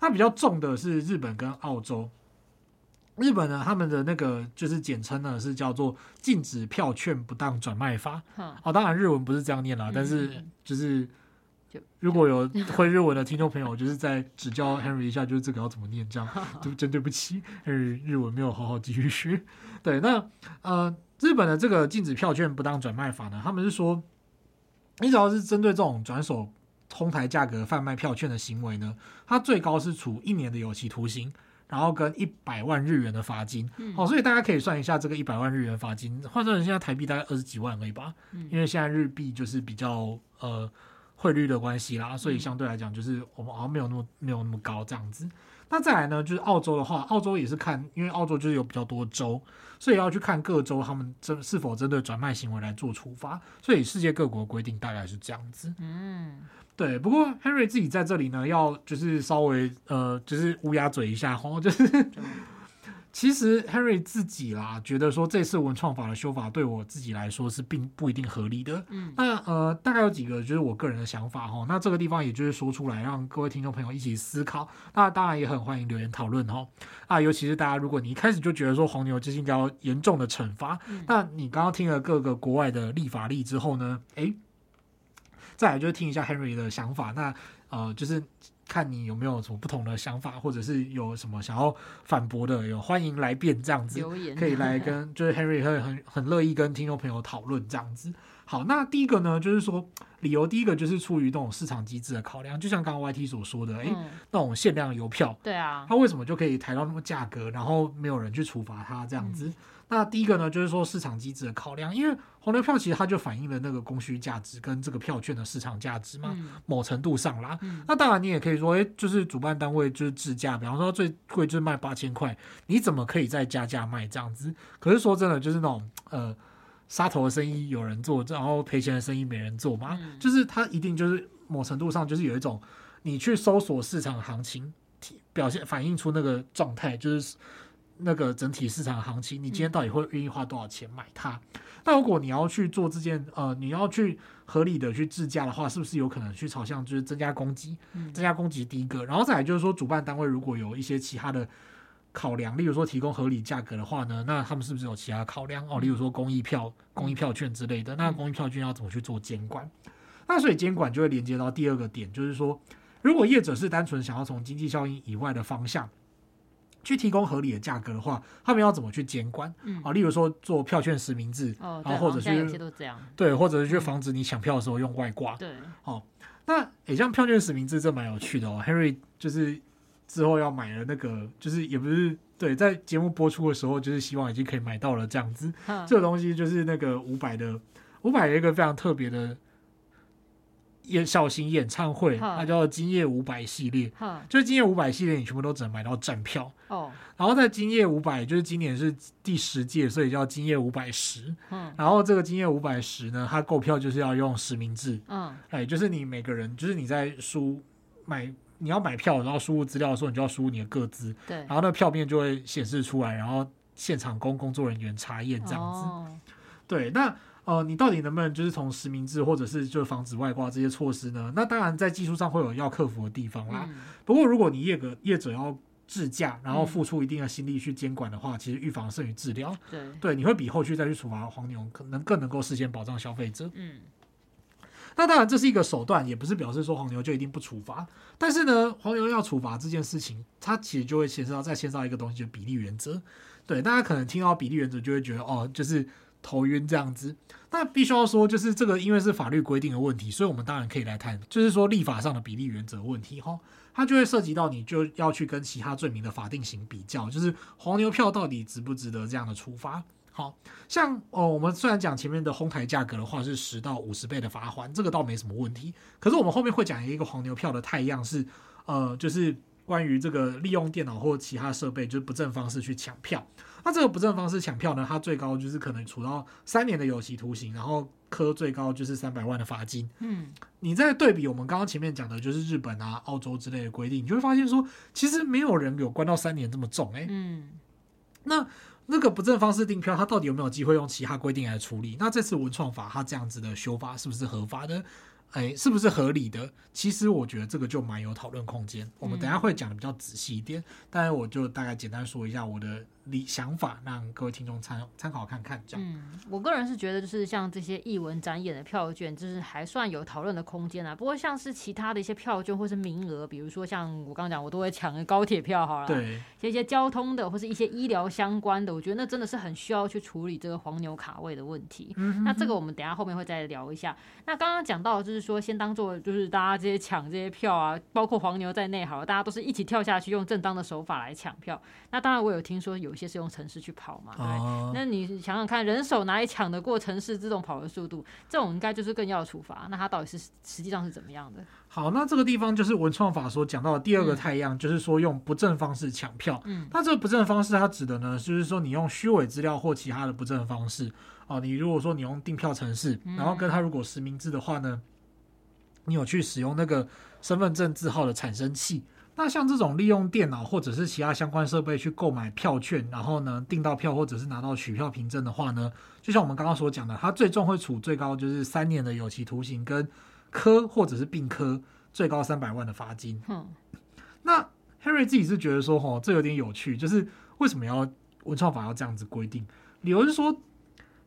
那比较重的是日本跟澳洲。日本呢，他们的那个就是简称呢是叫做禁止票券不当转卖法。嗯、哦，当然日文不是这样念啦，嗯、但是就是如果有会日文的听众朋友，就是在指教 Henry 一下，就是这个要怎么念，这样就真对不起 Henry 日文没有好好继续学。对，那呃。日本的这个禁止票券不当转卖法呢，他们是说，你只要是针对这种转手哄抬价格贩卖票券的行为呢，它最高是处一年的有期徒刑，然后跟一百万日元的罚金。嗯、哦，所以大家可以算一下这个一百万日元罚金，换算成现在台币大概二十几万而已吧。嗯、因为现在日币就是比较呃汇率的关系啦，所以相对来讲就是我们好像没有那么没有那么高这样子。那再来呢，就是澳洲的话，澳洲也是看，因为澳洲就是有比较多州，所以要去看各州他们是否针对转卖行为来做处罚，所以世界各国规定大概是这样子。嗯，对。不过 Henry 自己在这里呢，要就是稍微呃，就是乌鸦嘴一下吼，就是其实 Henry 自己啦，觉得说这次文创法的修法对我自己来说是并不一定合理的。嗯，那呃，大概有几个就是我个人的想法哈。那这个地方也就是说出来，让各位听众朋友一起思考。那当然也很欢迎留言讨论哈。啊，尤其是大家，如果你一开始就觉得说黄牛就是应该要严重的惩罚，嗯、那你刚刚听了各个国外的立法例之后呢，哎，再来就听一下 Henry 的想法。那呃，就是。看你有没有什么不同的想法，或者是有什么想要反驳的，有欢迎来辩这样子，可以来跟就是 Henry 会很很乐意跟听众朋友讨论这样子。好，那第一个呢，就是说理由第一个就是出于那种市场机制的考量，就像刚刚 Y T 所说的，哎、欸嗯，那种限量邮票，对啊，它为什么就可以抬到那么价格，然后没有人去处罚它这样子？嗯、那第一个呢，就是说市场机制的考量，因为黄牛票其实它就反映了那个供需价值跟这个票券的市场价值嘛，嗯、某程度上啦。嗯、那当然你也可以说，哎、欸，就是主办单位就是制价，比方说最贵就是卖八千块，你怎么可以再加价卖这样子？可是说真的，就是那种呃。杀头的生意有人做，然后赔钱的生意没人做嘛，嗯、就是它一定就是某程度上就是有一种你去搜索市场行情表现反映出那个状态，就是那个整体市场行情你今天到底会愿意花多少钱买它。那、嗯、如果你要去做这件呃，你要去合理的去制价的话，是不是有可能去朝向就是增加供给、嗯、增加供给第一个，然后再来就是说主办单位如果有一些其他的考量，例如说提供合理价格的话呢，那他们是不是有其他考量哦？例如说公益票、公益票券之类的，那公益票券要怎么去做监管？那所以监管就会连接到第二个点，就是说，如果业者是单纯想要从经济效益以外的方向去提供合理的价格的话，他们要怎么去监管？嗯、啊，例如说做票券实名制，哦、然后或者是对，或者是去防止你抢票的时候用外挂。对，哦，那也像票券实名制，这蛮有趣的哦 ，Henry 就是。之后要买了那个，就是也不是对，在节目播出的时候，就是希望已经可以买到了这样子。这个东西就是那个伍佰的，伍佰有一个非常特别的小型演唱会，它叫《今夜伍佰》系列。就是《今夜伍佰》系列，你全部都只能买到站票。哦、然后在《今夜伍佰》，就是今年是第十届，所以叫《今夜伍佰十》。然后这个《今夜伍佰十》呢，它购票就是要用实名制。嗯，哎，就是你每个人，就是你在输买。你要买票，然后输入资料的时候，你就要输入你的个资，对，然后那个票面就会显示出来，然后现场供工作人员查验这样子。哦、对，那呃，你到底能不能就是从实名制或者是就防止外挂这些措施呢？那当然在技术上会有要克服的地方啦。嗯、不过如果你业者业者要制价，然后付出一定的心力去监管的话，嗯、其实预防胜于治疗。对，对，你会比后续再去处罚黄牛，可能更能够事先保障消费者。嗯。那当然这是一个手段，也不是表示说黄牛就一定不处罚，但是呢黄牛要处罚这件事情，它其实就会牵涉到再牵涉到一个东西，就是比例原则。对，大家可能听到比例原则就会觉得哦，就是头晕这样子。那必须要说，就是这个因为是法律规定的问题，所以我们当然可以来谈，就是说立法上的比例原则问题齁，它就会涉及到你就要去跟其他罪名的法定刑比较，就是黄牛票到底值不值得这样的处罚。好像、哦、我们虽然讲前面的哄抬价格的话是十到五十倍的罚锾，这个倒没什么问题。可是我们后面会讲一个黄牛票的态样是，呃，就是关于这个利用电脑或其他设备就是不正方式去抢票。那这个不正方式抢票呢，它最高就是可能处到三年的有期徒刑，然后科最高就是三百万的罚金。嗯，你在对比我们刚刚前面讲的，就是日本啊、澳洲之类的规定，你就会发现说，其实没有人有关到三年这么重、欸。哎，嗯，那那个不正方式订票，它到底有没有机会用其他规定来处理？那这次文创法它这样子的修法是不是合法的？哎，是不是合理的？其实我觉得这个就蛮有讨论空间。我们等一下会讲的比较仔细一点，当然、嗯、我就大概简单说一下我的想法，让各位听众参参考看看。这样、嗯，我个人是觉得就是像这些艺文展演的票券，就是还算有讨论的空间啊。不过像是其他的一些票券或是名额，比如说像我刚刚讲，我都会抢个高铁票好了。对，一些交通的或是一些医疗相关的，我觉得那真的是很需要去处理这个黄牛卡位的问题。嗯哼哼，那这个我们等一下后面会再聊一下。那刚刚讲到就是。就是说，先当做就是大家这些抢这些票啊，包括黄牛在内，好，大家都是一起跳下去，用正当的手法来抢票。那当然，我有听说有些是用城市去跑嘛，对。哦、那你想想看，人手哪里抢得过城市自动跑的速度？这种应该就是更要处罚。那它到底是实际上是怎么样的？好，那这个地方就是文创法所讲到的第二个太阳、嗯、就是说用不正方式抢票。嗯，那这个不正方式它指的呢，就是说你用虚伪资料或其他的不正方式。哦，你如果说你用订票程式，然后跟它如果实名制的话呢？嗯，你有去使用那个身份证字号的产生器，那像这种利用电脑或者是其他相关设备去购买票券，然后呢订到票或者是拿到取票凭证的话呢，就像我们刚刚所讲的，它最重会处最高就是三年的有期徒刑跟科或者是并科最高三百万的罚金。嗯，那 Henry 自己是觉得说吼，这有点有趣，就是为什么要文创法要这样子规定？理由是说，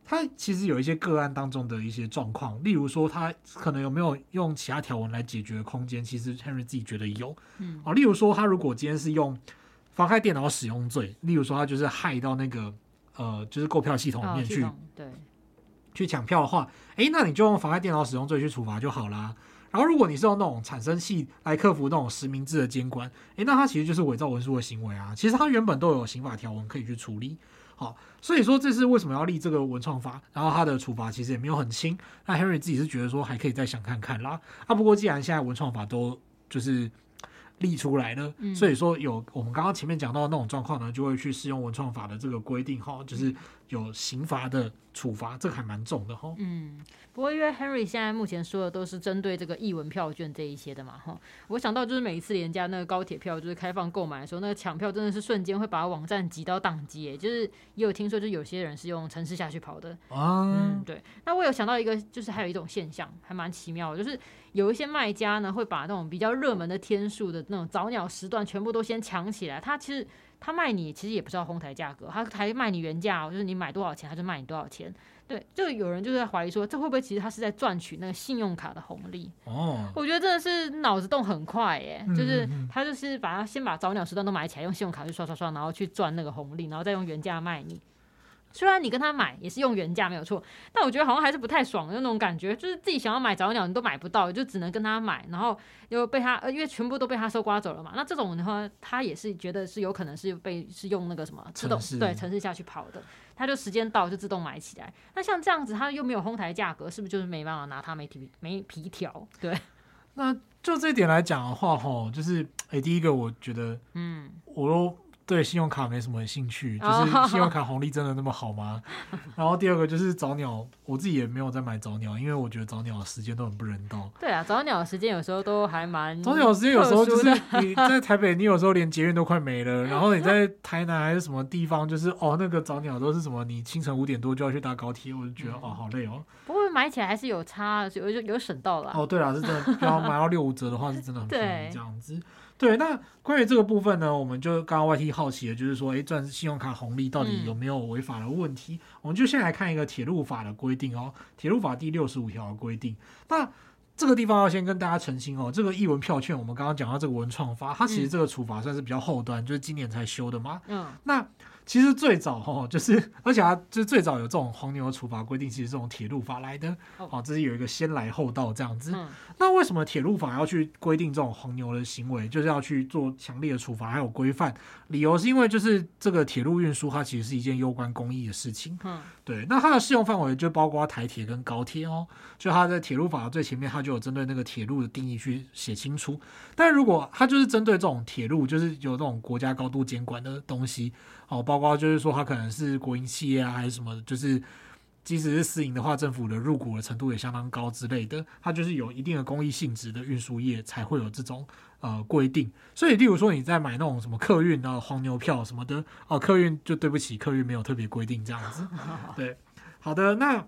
他其实有一些个案当中的一些状况，例如说他可能有没有用其他条文来解决空间，其实 Henry 自己觉得有、嗯啊、例如说他如果今天是用妨害电脑使用罪，例如说他就是害到那个呃，就是购票系统里面去、哦、对，去抢票的话，哎，那你就用妨害电脑使用罪去处罚就好啦。然后如果你是用那种产生器来克服那种实名制的监管，哎，那它其实就是伪造文书的行为啊，其实它原本都有刑法条文可以去处理。好，所以说这是为什么要立这个文创法，然后他的处罚其实也没有很轻，那 Henry 自己是觉得说还可以再想看看啦。啊，不过既然现在文创法都就是立出来了，嗯、所以说有我们刚刚前面讲到的那种状况呢，就会去适用文创法的这个规定哈，就是有刑罚的处罚，这个还蛮重的哈。嗯，不过因为 Henry 现在目前说的都是针对这个艺文票券这一些的嘛哈，我想到就是每一次连假那个高铁票就是开放购买的时候，那个抢票真的是瞬间会把网站挤到宕机耶，就是也有听说就是有些人是用程式下去跑的啊。嗯，对。那我有想到一个，就是还有一种现象还蛮奇妙的，就是有一些卖家呢会把那种比较热门的天数的那种早鸟时段全部都先抢起来，他其实他卖你其实也不是要哄抬价格，他还卖你原价、哦、就是你买多少钱他就卖你多少钱。对，就有人就在怀疑说，这会不会其实他是在赚取那个信用卡的红利？哦，我觉得真的是脑子动很快耶，嗯、就是他就是把他先把早鸟时段都买起来，用信用卡去刷刷刷，然后去赚那个红利，然后再用原价卖你。虽然你跟他买也是用原价没有错，但我觉得好像还是不太爽的那种感觉，就是自己想要买早鸟你都买不到，就只能跟他买，然后又被他、呃、因为全部都被他收刮走了嘛。那这种的话，他也是觉得是有可能是被是用那个什么自动对程式下去跑的，他就时间到就自动买起来。那像这样子，他又没有哄抬价格，是不是就是没办法拿他没皮没皮条？对，那就这点来讲的话，吼，就是哎、欸，第一个我觉得，嗯，我都。对信用卡没什么兴趣，就是信用卡红利真的那么好吗？ Oh. 然后第二个就是早鸟，我自己也没有在买早鸟，因为我觉得早鸟的时间都很不人道。对啊，早鸟的时间有时候都还蛮早鸟的时间有时候就是你在台北，你有时候连捷运都快没了，然后你在台南还是什么地方，就是哦那个早鸟都是什么，你清晨五点多就要去搭高铁，我就觉得、嗯、哦好累哦。不过买起来还是有差，有有省到啦。哦，对啦，是真的，要买到六五折的话是真的很便宜这样子。对，那关于这个部分呢，我们就刚刚 Y T 好奇的就是说，哎，赚信用卡红利到底有没有违法的问题？嗯、我们就先来看一个铁路法的规定哦，铁路法第六十五条的规定。那这个地方要先跟大家澄清哦，这个艺文票券，我们刚刚讲到这个文创法，它其实这个处罚算是比较后端，嗯、就是今年才修的嘛。嗯，那其实最早、哦、就是而且它就是最早有这种黄牛处罚规定，其实这种铁路法来的、哦、这是有一个先来后到这样子、嗯、那为什么铁路法要去规定这种黄牛的行为，就是要去做强烈的处罚还有规范，理由是因为就是这个铁路运输它其实是一件攸关公益的事情、嗯、对，那它的适用范围就包括台铁跟高铁哦，就它在铁路法的最前面它就有针对那个铁路的定义去写清楚，但如果它就是针对这种铁路就是有这种国家高度监管的东西、哦、包括就是说它可能是国营企业啊还是什么，就是即使是私营的话，政府的入股的程度也相当高之类的，它就是有一定的公益性质的运输业才会有这种呃规定。所以例如说你在买那种什么客运啊黄牛票什么的、呃、客运就对不起，客运没有特别规定这样子。对，好的，那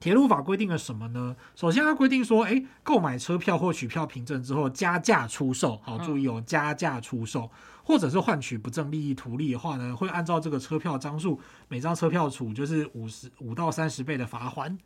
铁路法规定了什么呢？首先它规定说，哎，购买车票或取票凭证之后加价出售，好，注意哦，加价出售，或者是换取不正利益图利的话呢，会按照这个车票张数，每张车票处就是五十五到三十倍的罚锾。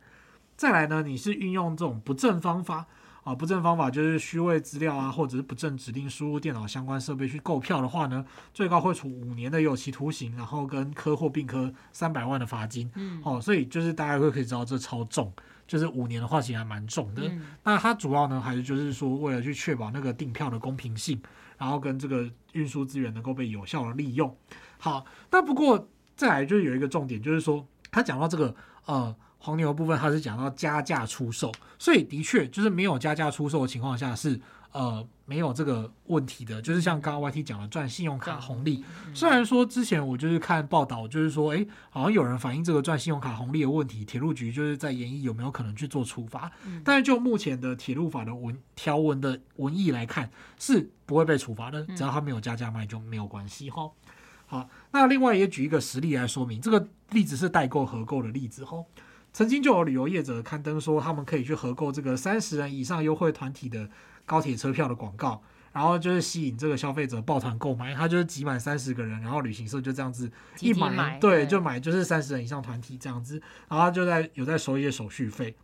再来呢，你是运用这种不正方法。啊、不正方法就是虚伪资料啊，或者是不正指定输入电脑相关设备去购票的话呢，最高会处五年的有期徒刑，然后跟科或并科三百万的罚金、嗯哦、所以就是大家会可以知道这超重，就是五年的话其实还蛮重的、嗯、那它主要呢还是就是说为了去确保那个订票的公平性，然后跟这个运输资源能够被有效的利用。好，那不过再来就是有一个重点，就是说他讲到这个呃黄牛部分，它是讲到加价出售，所以的确就是没有加价出售的情况下是呃没有这个问题的，就是像刚刚 Y T 讲的赚信用卡红利、嗯、虽然说之前我就是看报道就是说哎，好像有人反映这个赚信用卡红利的问题，铁路局就是在研议有没有可能去做处罚、嗯、但是就目前的铁路法的文条文的文意来看是不会被处罚的，只要他没有加价卖就没有关系齁、嗯、好，那另外也举一个实例来说明，这个例子是代购合购的例子齁，曾经就有旅游业者刊登说他们可以去合购这个三十人以上优惠团体的高铁车票的广告，然后就是吸引这个消费者抱团购买，他就是集满三十个人，然后旅行社就这样子一买，集集买 对, 对，就买就是三十人以上团体这样子，然后他就在有在收一些手续费。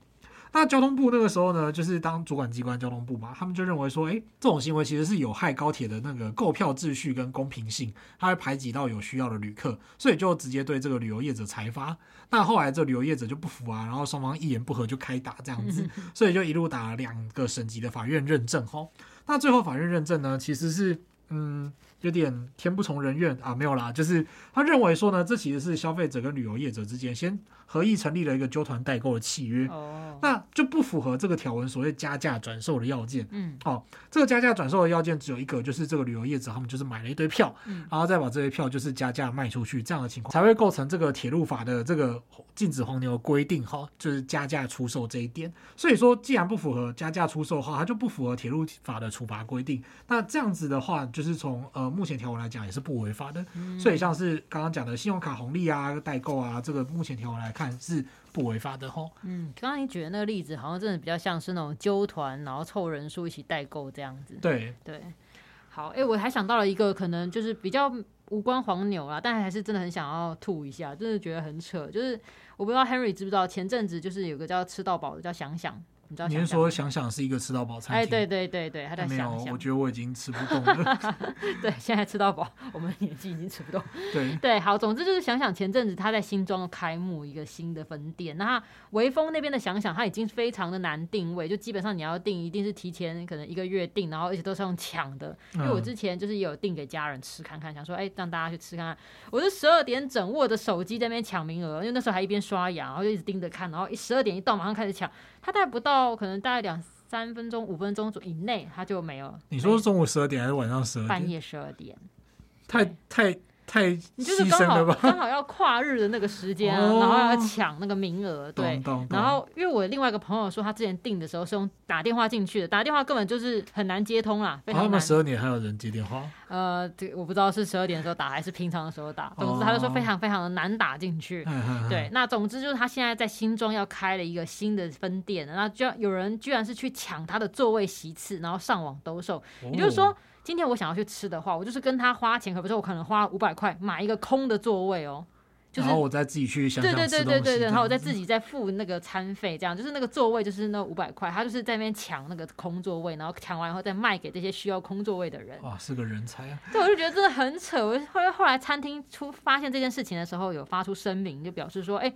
那交通部那个时候呢，就是当主管机关交通部嘛，他们就认为说，哎，这种行为其实是有害高铁的那个购票秩序跟公平性，它会排挤到有需要的旅客，所以就直接对这个旅游业者裁罚。那后来这旅游业者就不服啊，然后双方一言不合就开打这样子，所以就一路打了两个省级的法院认证吼。那最后法院认证呢，其实是嗯。有点天不从人愿啊，没有啦，就是他认为说呢，这其实是消费者跟旅游业者之间先合意成立了一个纠团代购的契约、哦、那就不符合这个条文所谓加价转售的要件、嗯哦、这个加价转售的要件只有一个，就是这个旅游业者他们就是买了一堆票、嗯、然后再把这些票就是加价卖出去，这样的情况才会构成这个铁路法的这个禁止黄牛规定、哦、就是加价出售这一点。所以说既然不符合加价出售的话，它就不符合铁路法的处罚规定，那这样子的话就是从呃目前条文来讲也是不违法的、嗯、所以像是刚刚讲的信用卡红利啊代购啊，这个目前条文来看是不违法的吼。嗯，刚刚你举的那个例子好像真的比较像是那种纠团然后凑人数一起代购这样子。对对，好，哎、欸，我还想到了一个可能就是比较无关黄牛啦，但还是真的很想要吐一下，真的觉得很扯，就是我不知道 Henry 知不知道，前阵子就是有个叫吃到饱的叫想想，你知道想想，你是说想想是一个吃到饱餐厅？哎，对对对对，他在想想。没有，我觉得我已经吃不动了。对，现在吃到饱，我们年纪已经吃不动。对对，好，总之就是想想前阵子他在新庄开幕一个新的分店，那微风那边的想想他已经非常的难定位，就基本上你要定一定是提前可能一个月定，然后而且都是用抢的，因为我之前就是也有定给家人吃看看，想说哎让大家去吃看看，我是十二点整握着手机在那边抢名额，因为那时候还一边刷牙，然后就一直盯着看，然后十二点一到马上开始抢，他大概不到。可能大概两三分钟、五分钟以内，它就没有了。你说中午十二点还是晚上十二点？半夜十二点，太太太牺牲了吧？刚好要跨日的那个时间、啊哦，然后要抢那个名额，对。然后因为我另外一个朋友说，他之前订的时候是用打电话进去的，打电话根本就是很难接通啦。非常难。他们十二点还有人接电话？呃，我不知道是十二点的时候打还是平常的时候打。总之他就说非常非常的难打进去。哦、对，那总之就是他现在在新庄要开了一个新的分店，那居然有人居然是去抢他的座位席次，然后上网兜售，哦、也就是说。今天我想要去吃的话，我就是跟他花钱，可不是我可能花五百块买一个空的座位哦，就是、然后我再自己去想想吃东西，对对对对对对，然后我再自己再付那个餐费，这样就是那个座位就是那五百块，他就是在那边抢那个空座位，然后抢完以后再卖给这些需要空座位的人。哇，是个人才啊！对，我就觉得真的很扯。我后来后来餐厅出发现这件事情的时候，有发出声明，就表示说，哎，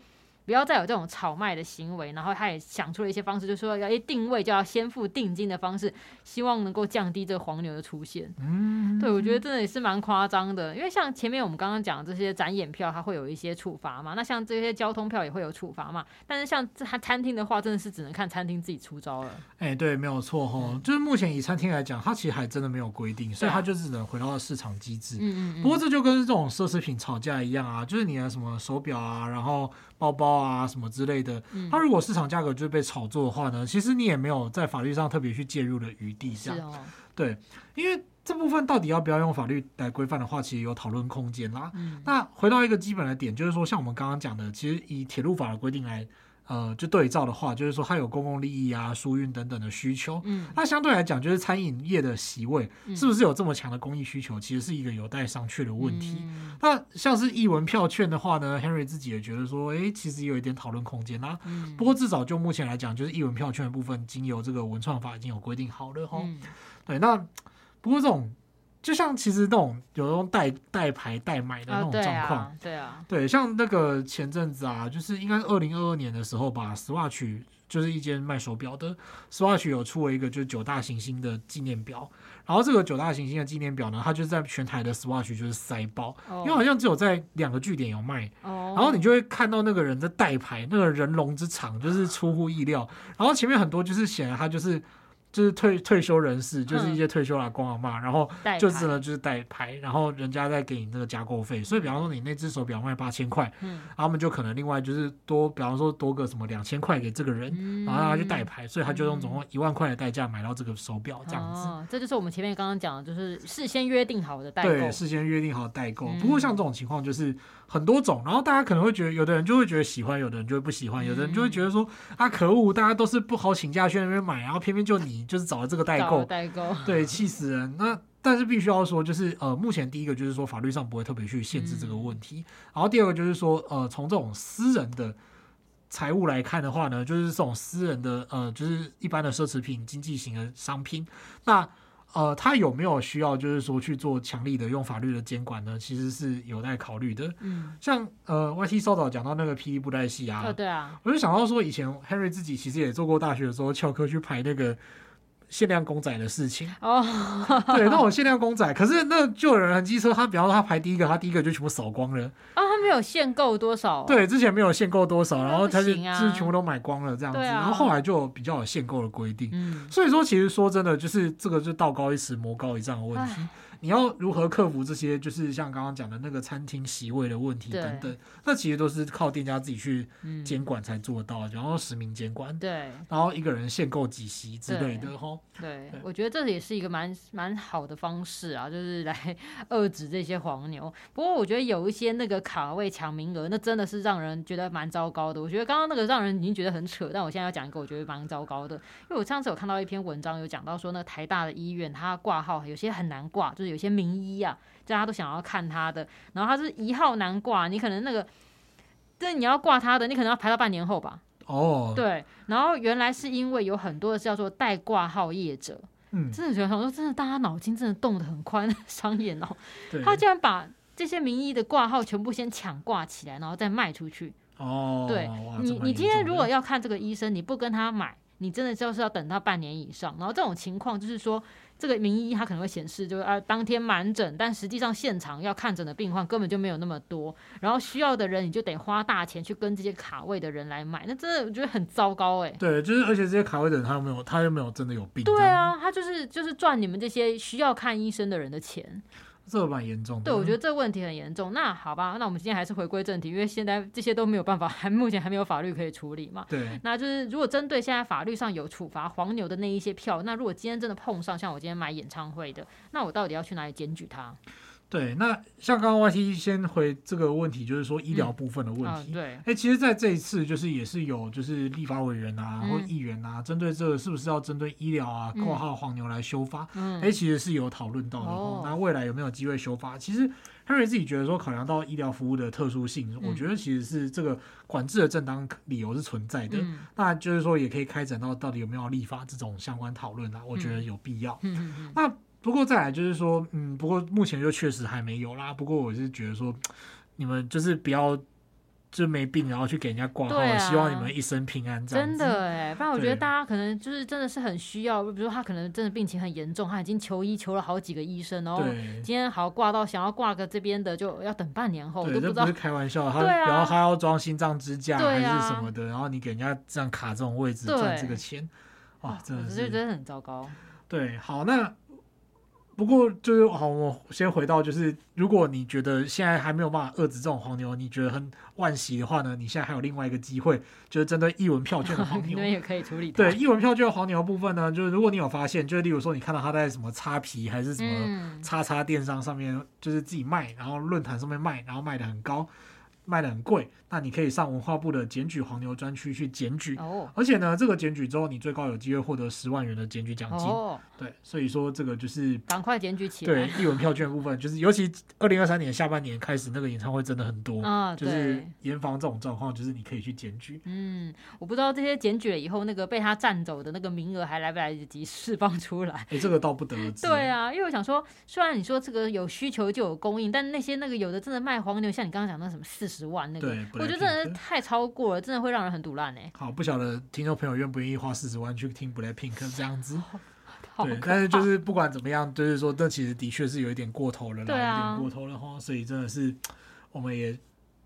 不要再有这种炒卖的行为。然后他也想出了一些方式，就说要一定位就要先付定金的方式，希望能够降低这个黄牛的出现。嗯，对，我觉得真的也是蛮夸张的，因为像前面我们刚刚讲这些展演票，它会有一些处罚嘛，那像这些交通票也会有处罚嘛，但是像它餐厅的话，真的是只能看餐厅自己出招了。哎，对，没有错吼、嗯，就是目前以餐厅来讲，它其实还真的没有规定，所以它就只能回到市场机制。嗯嗯嗯。不过这就跟这种奢侈品吵架一样啊，就是你的什么手表啊，然后包包啊什么之类的，它如果市场价格就是被炒作的话呢，其实你也没有在法律上特别去介入的余地，这样、哦、对，因为这部分到底要不要用法律来规范的话，其实有讨论空间啦、嗯、那回到一个基本的点，就是说像我们刚刚讲的，其实以铁路法的规定来呃，就对照的话，就是说它有公共利益啊、疏运等等的需求。嗯，那相对来讲，就是餐饮业的席位、嗯、是不是有这么强的公益需求，其实是一个有待商榷的问题。嗯、那像是艺文票券的话呢 ，Henry 自己也觉得说，哎、欸，其实有一点讨论空间啦、啊嗯。不过至少就目前来讲，就是艺文票券的部分，经由这个文创法已经有规定好了哈、嗯。对，那不过这种。就像其实那种有那种代代排代买的那种状况、啊，对啊，对啊，对，像那个前阵子啊，就是应该是二零二二年的时候吧 ，Swatch 就是一间卖手表的 ，Swatch 有出了一个就是九大行星的纪念表，然后这个九大行星的纪念表呢，它就是在全台的 Swatch 就是塞爆， oh. 因为好像只有在两个据点有卖， oh. 然后你就会看到那个人在代排，那个人龙之长就是出乎意料，然后前面很多就是显然他就是。就是退退休人士，就是一些退休阿公阿嬤，然后就真的就是代拍，然后人家再给你那个加购费，所以比方说你那只手表卖八千块，嗯，他们就可能另外就是多，比方说多个什么两千块给这个人，嗯、然后让他去代拍，所以他就用总共一万块的代价买到这个手表，这样子、哦。这就是我们前面刚刚讲的，就是事先约定好的代购，对，事先约定好的代购、嗯。不过像这种情况就是很多种，然后大家可能会觉得，有的人就会觉得喜欢，有的人就会不喜欢，有的人就会觉得说、嗯、啊可恶，大家都是不好请假去那边买，然后偏偏就你。就是找了这个代购，对，气死人。那但是必须要说，就是呃，目前第一个就是说法律上不会特别去限制这个问题，嗯、然后第二个就是说呃，从这种私人的财务来看的话呢，就是这种私人的呃，就是一般的奢侈品、经济型的商品，那呃，它有没有需要就是说去做强力的用法律的监管呢？其实是有待考虑的。嗯，像呃 ，Y T 稍早讲到那个霹雳布袋戏啊、哦，对啊，我就想到说以前 Henry 自己其实也做过大学的时候翘课去排那个。限量公仔的事情哦、oh ，对，那种限量公仔，可是那就有人很机车，他比方说他排第一个，他第一个就全部扫光了啊， oh, 他没有限购多少、哦，对，之前没有限购多少，然后他就、啊、就是全部都买光了这样子，啊、然后后来就比较有限购的规定、嗯，所以说其实说真的，就是这个就道高一尺，魔高一丈的问题，你要如何克服这些，就是像刚刚讲的那个餐厅席位的问题等等，那其实都是靠店家自己去监管才做到，嗯、然后实名监管，对，然后一个人限购几席之类的吼。对，我觉得这也是一个蛮蛮好的方式啊，就是来遏制这些黄牛。不过我觉得有一些那个卡位抢名额，那真的是让人觉得蛮糟糕的。我觉得刚刚那个让人已经觉得很扯，但我现在要讲一个我觉得蛮糟糕的，因为我上次有看到一篇文章有讲到说，那个台大的医院它挂号有些很难挂，就是有些名医啊，大家都想要看他的，然后他是一号难挂，你可能那个，但你要挂他的，你可能要排到半年后吧。哦、oh. ，对，然后原来是因为有很多的叫做代挂号业者，嗯，真的觉得想说，真的大家脑筋真的动得很宽，商业脑，他竟然把这些名医的挂号全部先抢挂起来，然后再卖出去。哦、oh, ，对，你你今天如果要看这个医生，你不跟他买，你真的就是要等到半年以上。然后这种情况就是说，这个名医他可能会显示就是啊当天满诊，但实际上现场要看诊的病患根本就没有那么多，然后需要的人你就得花大钱去跟这些卡位的人来买，那真的我觉得很糟糕哎、欸。对，就是而且这些卡位的人他又没有他又没有真的有病。对啊，他就是就是赚你们这些需要看医生的人的钱。这蛮严重的。对，我觉得这问题很严重。那好吧，那我们今天还是回归正题，因为现在这些都没有办法，还目前还没有法律可以处理嘛。对。那就是如果针对现在法律上有处罚黄牛的那一些票，那如果今天真的碰上，像我今天买演唱会的，那我到底要去哪里检举他？对，那像刚刚 Y T 先回这个问题，就是说医疗部分的问题。嗯啊、对，欸、其实在这一次就是也是有就是立法委员啊、嗯、或议员啊，针对这个是不是要针对医疗啊、括号黄牛来修法，嗯欸、其实是有讨论到的。哦，那未来有没有机会修法？其实 Henry 自己觉得说，考量到医疗服务的特殊性，嗯、我觉得其实是这个管制的正当理由是存在的。嗯、那就是说，也可以开展到到底有没有立法这种相关讨论啊，我觉得有必要。嗯嗯嗯、那不过再来就是说，嗯，不过目前就确实还没有啦。不过我是觉得说，你们就是不要就没病然后去给人家挂号，啊、希望你们一生平安这样子。真的哎，不然我觉得大家可能就是真的是很需要，比如说他可能真的病情很严重，他已经求医求了好几个医生，然后今天好挂到想要挂个这边的就要等半年后，对，都不知道，这不是开玩笑。他然后、啊、他要装心脏支架、啊、还是什么的，然后你给人家这样卡这种位置赚这个钱，哇，真的是我就觉得很糟糕。对，好那。不过就是好，我先回到就是，如果你觉得现在还没有办法遏制这种黄牛，你觉得很惋惜的话呢，你现在还有另外一个机会，就是针对艺文票券的黄牛，你们也可以处理它。对，艺文票券的黄牛部分呢，就是如果你有发现，就是例如说你看到他在什么擦皮还是什么叉叉电商上面，就是自己卖，然后论坛上面卖，然后卖的很高。卖的很贵，那你可以上文化部的检举黄牛专区去检举，哦、而且呢，这个检举之后，你最高有机会获得十万元的检举奖金。哦、对，所以说这个就是赶快检举起来。对，艺文票券部分，就是尤其二零二三年下半年开始，那个演唱会真的很多，哦、就是严防这种状况，就是你可以去检举。嗯，我不知道这些检举了以后，那个被他占走的那个名额还来不来得及释放出来？哎，这个倒不得而知。对啊，因为我想说，虽然你说这个有需求就有供应，但那些那个有的真的卖黄牛，像你刚刚讲的什么四十。万那个，我觉得真的是太超过了，真的会让人很堵烂哎。好，不晓得听众朋友愿不愿意花四十万去听 Black Pink 这样子。对，但是就是不管怎么样，就是说，这其实的确是有一点过头了啦，对啊、有点过头了哈。所以真的是，我们也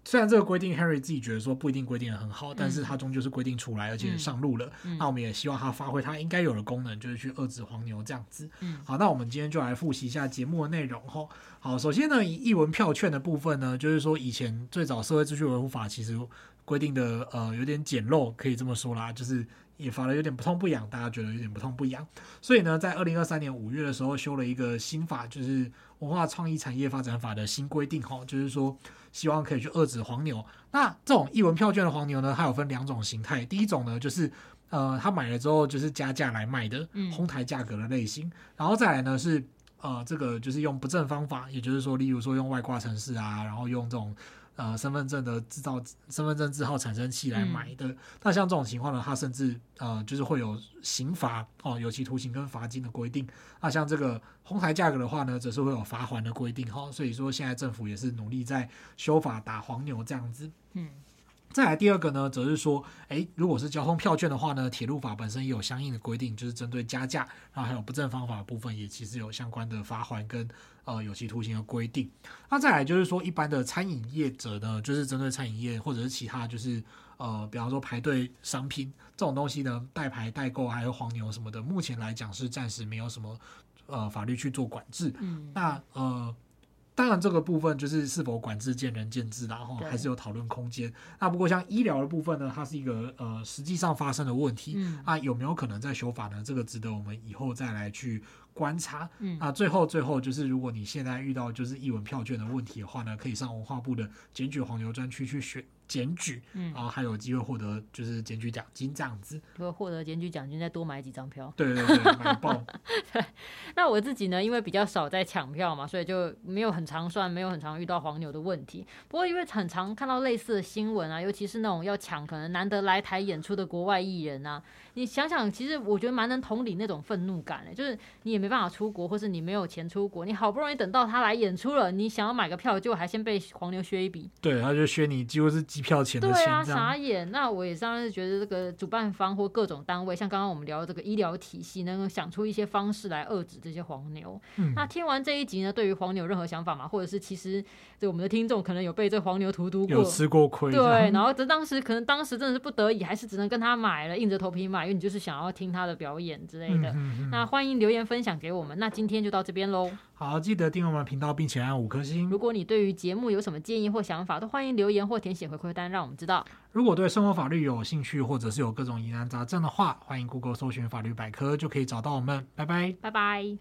虽然这个规定 Henry 自己觉得说不一定规定的很好，嗯、但是他终究是规定出来，而且上路了。嗯、那我们也希望他发挥他应该有的功能，就是去遏制黄牛这样子。嗯、好，那我们今天就来复习一下节目的内容哈。好，首先呢，以艺文票券的部分呢，就是说以前最早社会秩序维护法其实规定的呃有点简陋，可以这么说啦，就是也罚得有点不痛不痒，大家觉得有点不痛不痒。所以呢，在二零二三年五月的时候修了一个新法，就是文化创意产业发展法的新规定哈，就是说希望可以去遏制黄牛。那这种艺文票券的黄牛呢，它有分两种形态，第一种呢就是。呃，他买了之后就是加价来卖的，哄抬价格的类型。嗯、然后再来呢是呃，这个就是用不正方法，也就是说，例如说用外挂程式啊，然后用这种呃身份证的制造身份证字号产生器来买的。嗯、那像这种情况呢，它甚至呃就是会有刑罚哦，有期徒刑跟罚金的规定。那像这个哄抬价格的话呢，则是会有罚锾的规定哈、哦。所以说，现在政府也是努力在修法打黄牛这样子。嗯。再来第二个呢，则是说，哎，如果是交通票券的话呢，铁路法本身也有相应的规定，就是针对加价，然后还有不正方法的部分，也其实有相关的罚锾跟呃有期徒刑的规定。那再来就是说，一般的餐饮业者呢，就是针对餐饮业或者是其他就是呃，比方说排队商品这种东西呢，代排代购还有黄牛什么的，目前来讲是暂时没有什么呃法律去做管制。嗯，那呃。当然这个部分就是是否管制见仁见智啦，还是有讨论空间。那不过像医疗的部分呢，它是一个呃实际上发生的问题，嗯、啊有没有可能在修法呢？这个值得我们以后再来去观察。嗯、啊最后最后就是如果你现在遇到就是艺文票券的问题的话呢，可以上文化部的检举黄牛专区去选检举，然后还有机会获得就是检举奖金这样子。如果获得检举奖金，再多买几张票。对对对，买爆。对，那我自己呢，因为比较少在抢票嘛，所以就没有很常算，没有很常遇到黄牛的问题。不过因为很常看到类似的新闻啊，尤其是那种要抢可能难得来台演出的国外艺人啊，你想想，其实我觉得蛮能同理那种愤怒感的、欸，就是你也没办法出国，或是你没有钱出国，你好不容易等到他来演出了，你想要买个票，就还先被黄牛削一笔。对，他就削你几乎是几。票钱的钱对啊，傻眼。那我也当然是觉得这个主办方或各种单位，像刚刚我们聊的这个医疗体系，能够想出一些方式来遏制这些黄牛。嗯、那听完这一集呢，对于黄牛有任何想法吗？或者是其实就我们的听众可能有被这黄牛荼毒过，有吃过亏，对。然后这当时可能当时真的是不得已，还是只能跟他买了，硬着头皮买，因为你就是想要听他的表演之类的。嗯嗯嗯那欢迎留言分享给我们。那今天就到这边喽。好，记得订阅我们频道，并且按五颗星。如果你对于节目有什么建议或想法，都欢迎留言或填写回馈单，让我们知道。如果对生活法律有兴趣，或者是有各种疑难杂症的话，欢迎 Google 搜寻法律百科，就可以找到我们。拜拜，拜拜。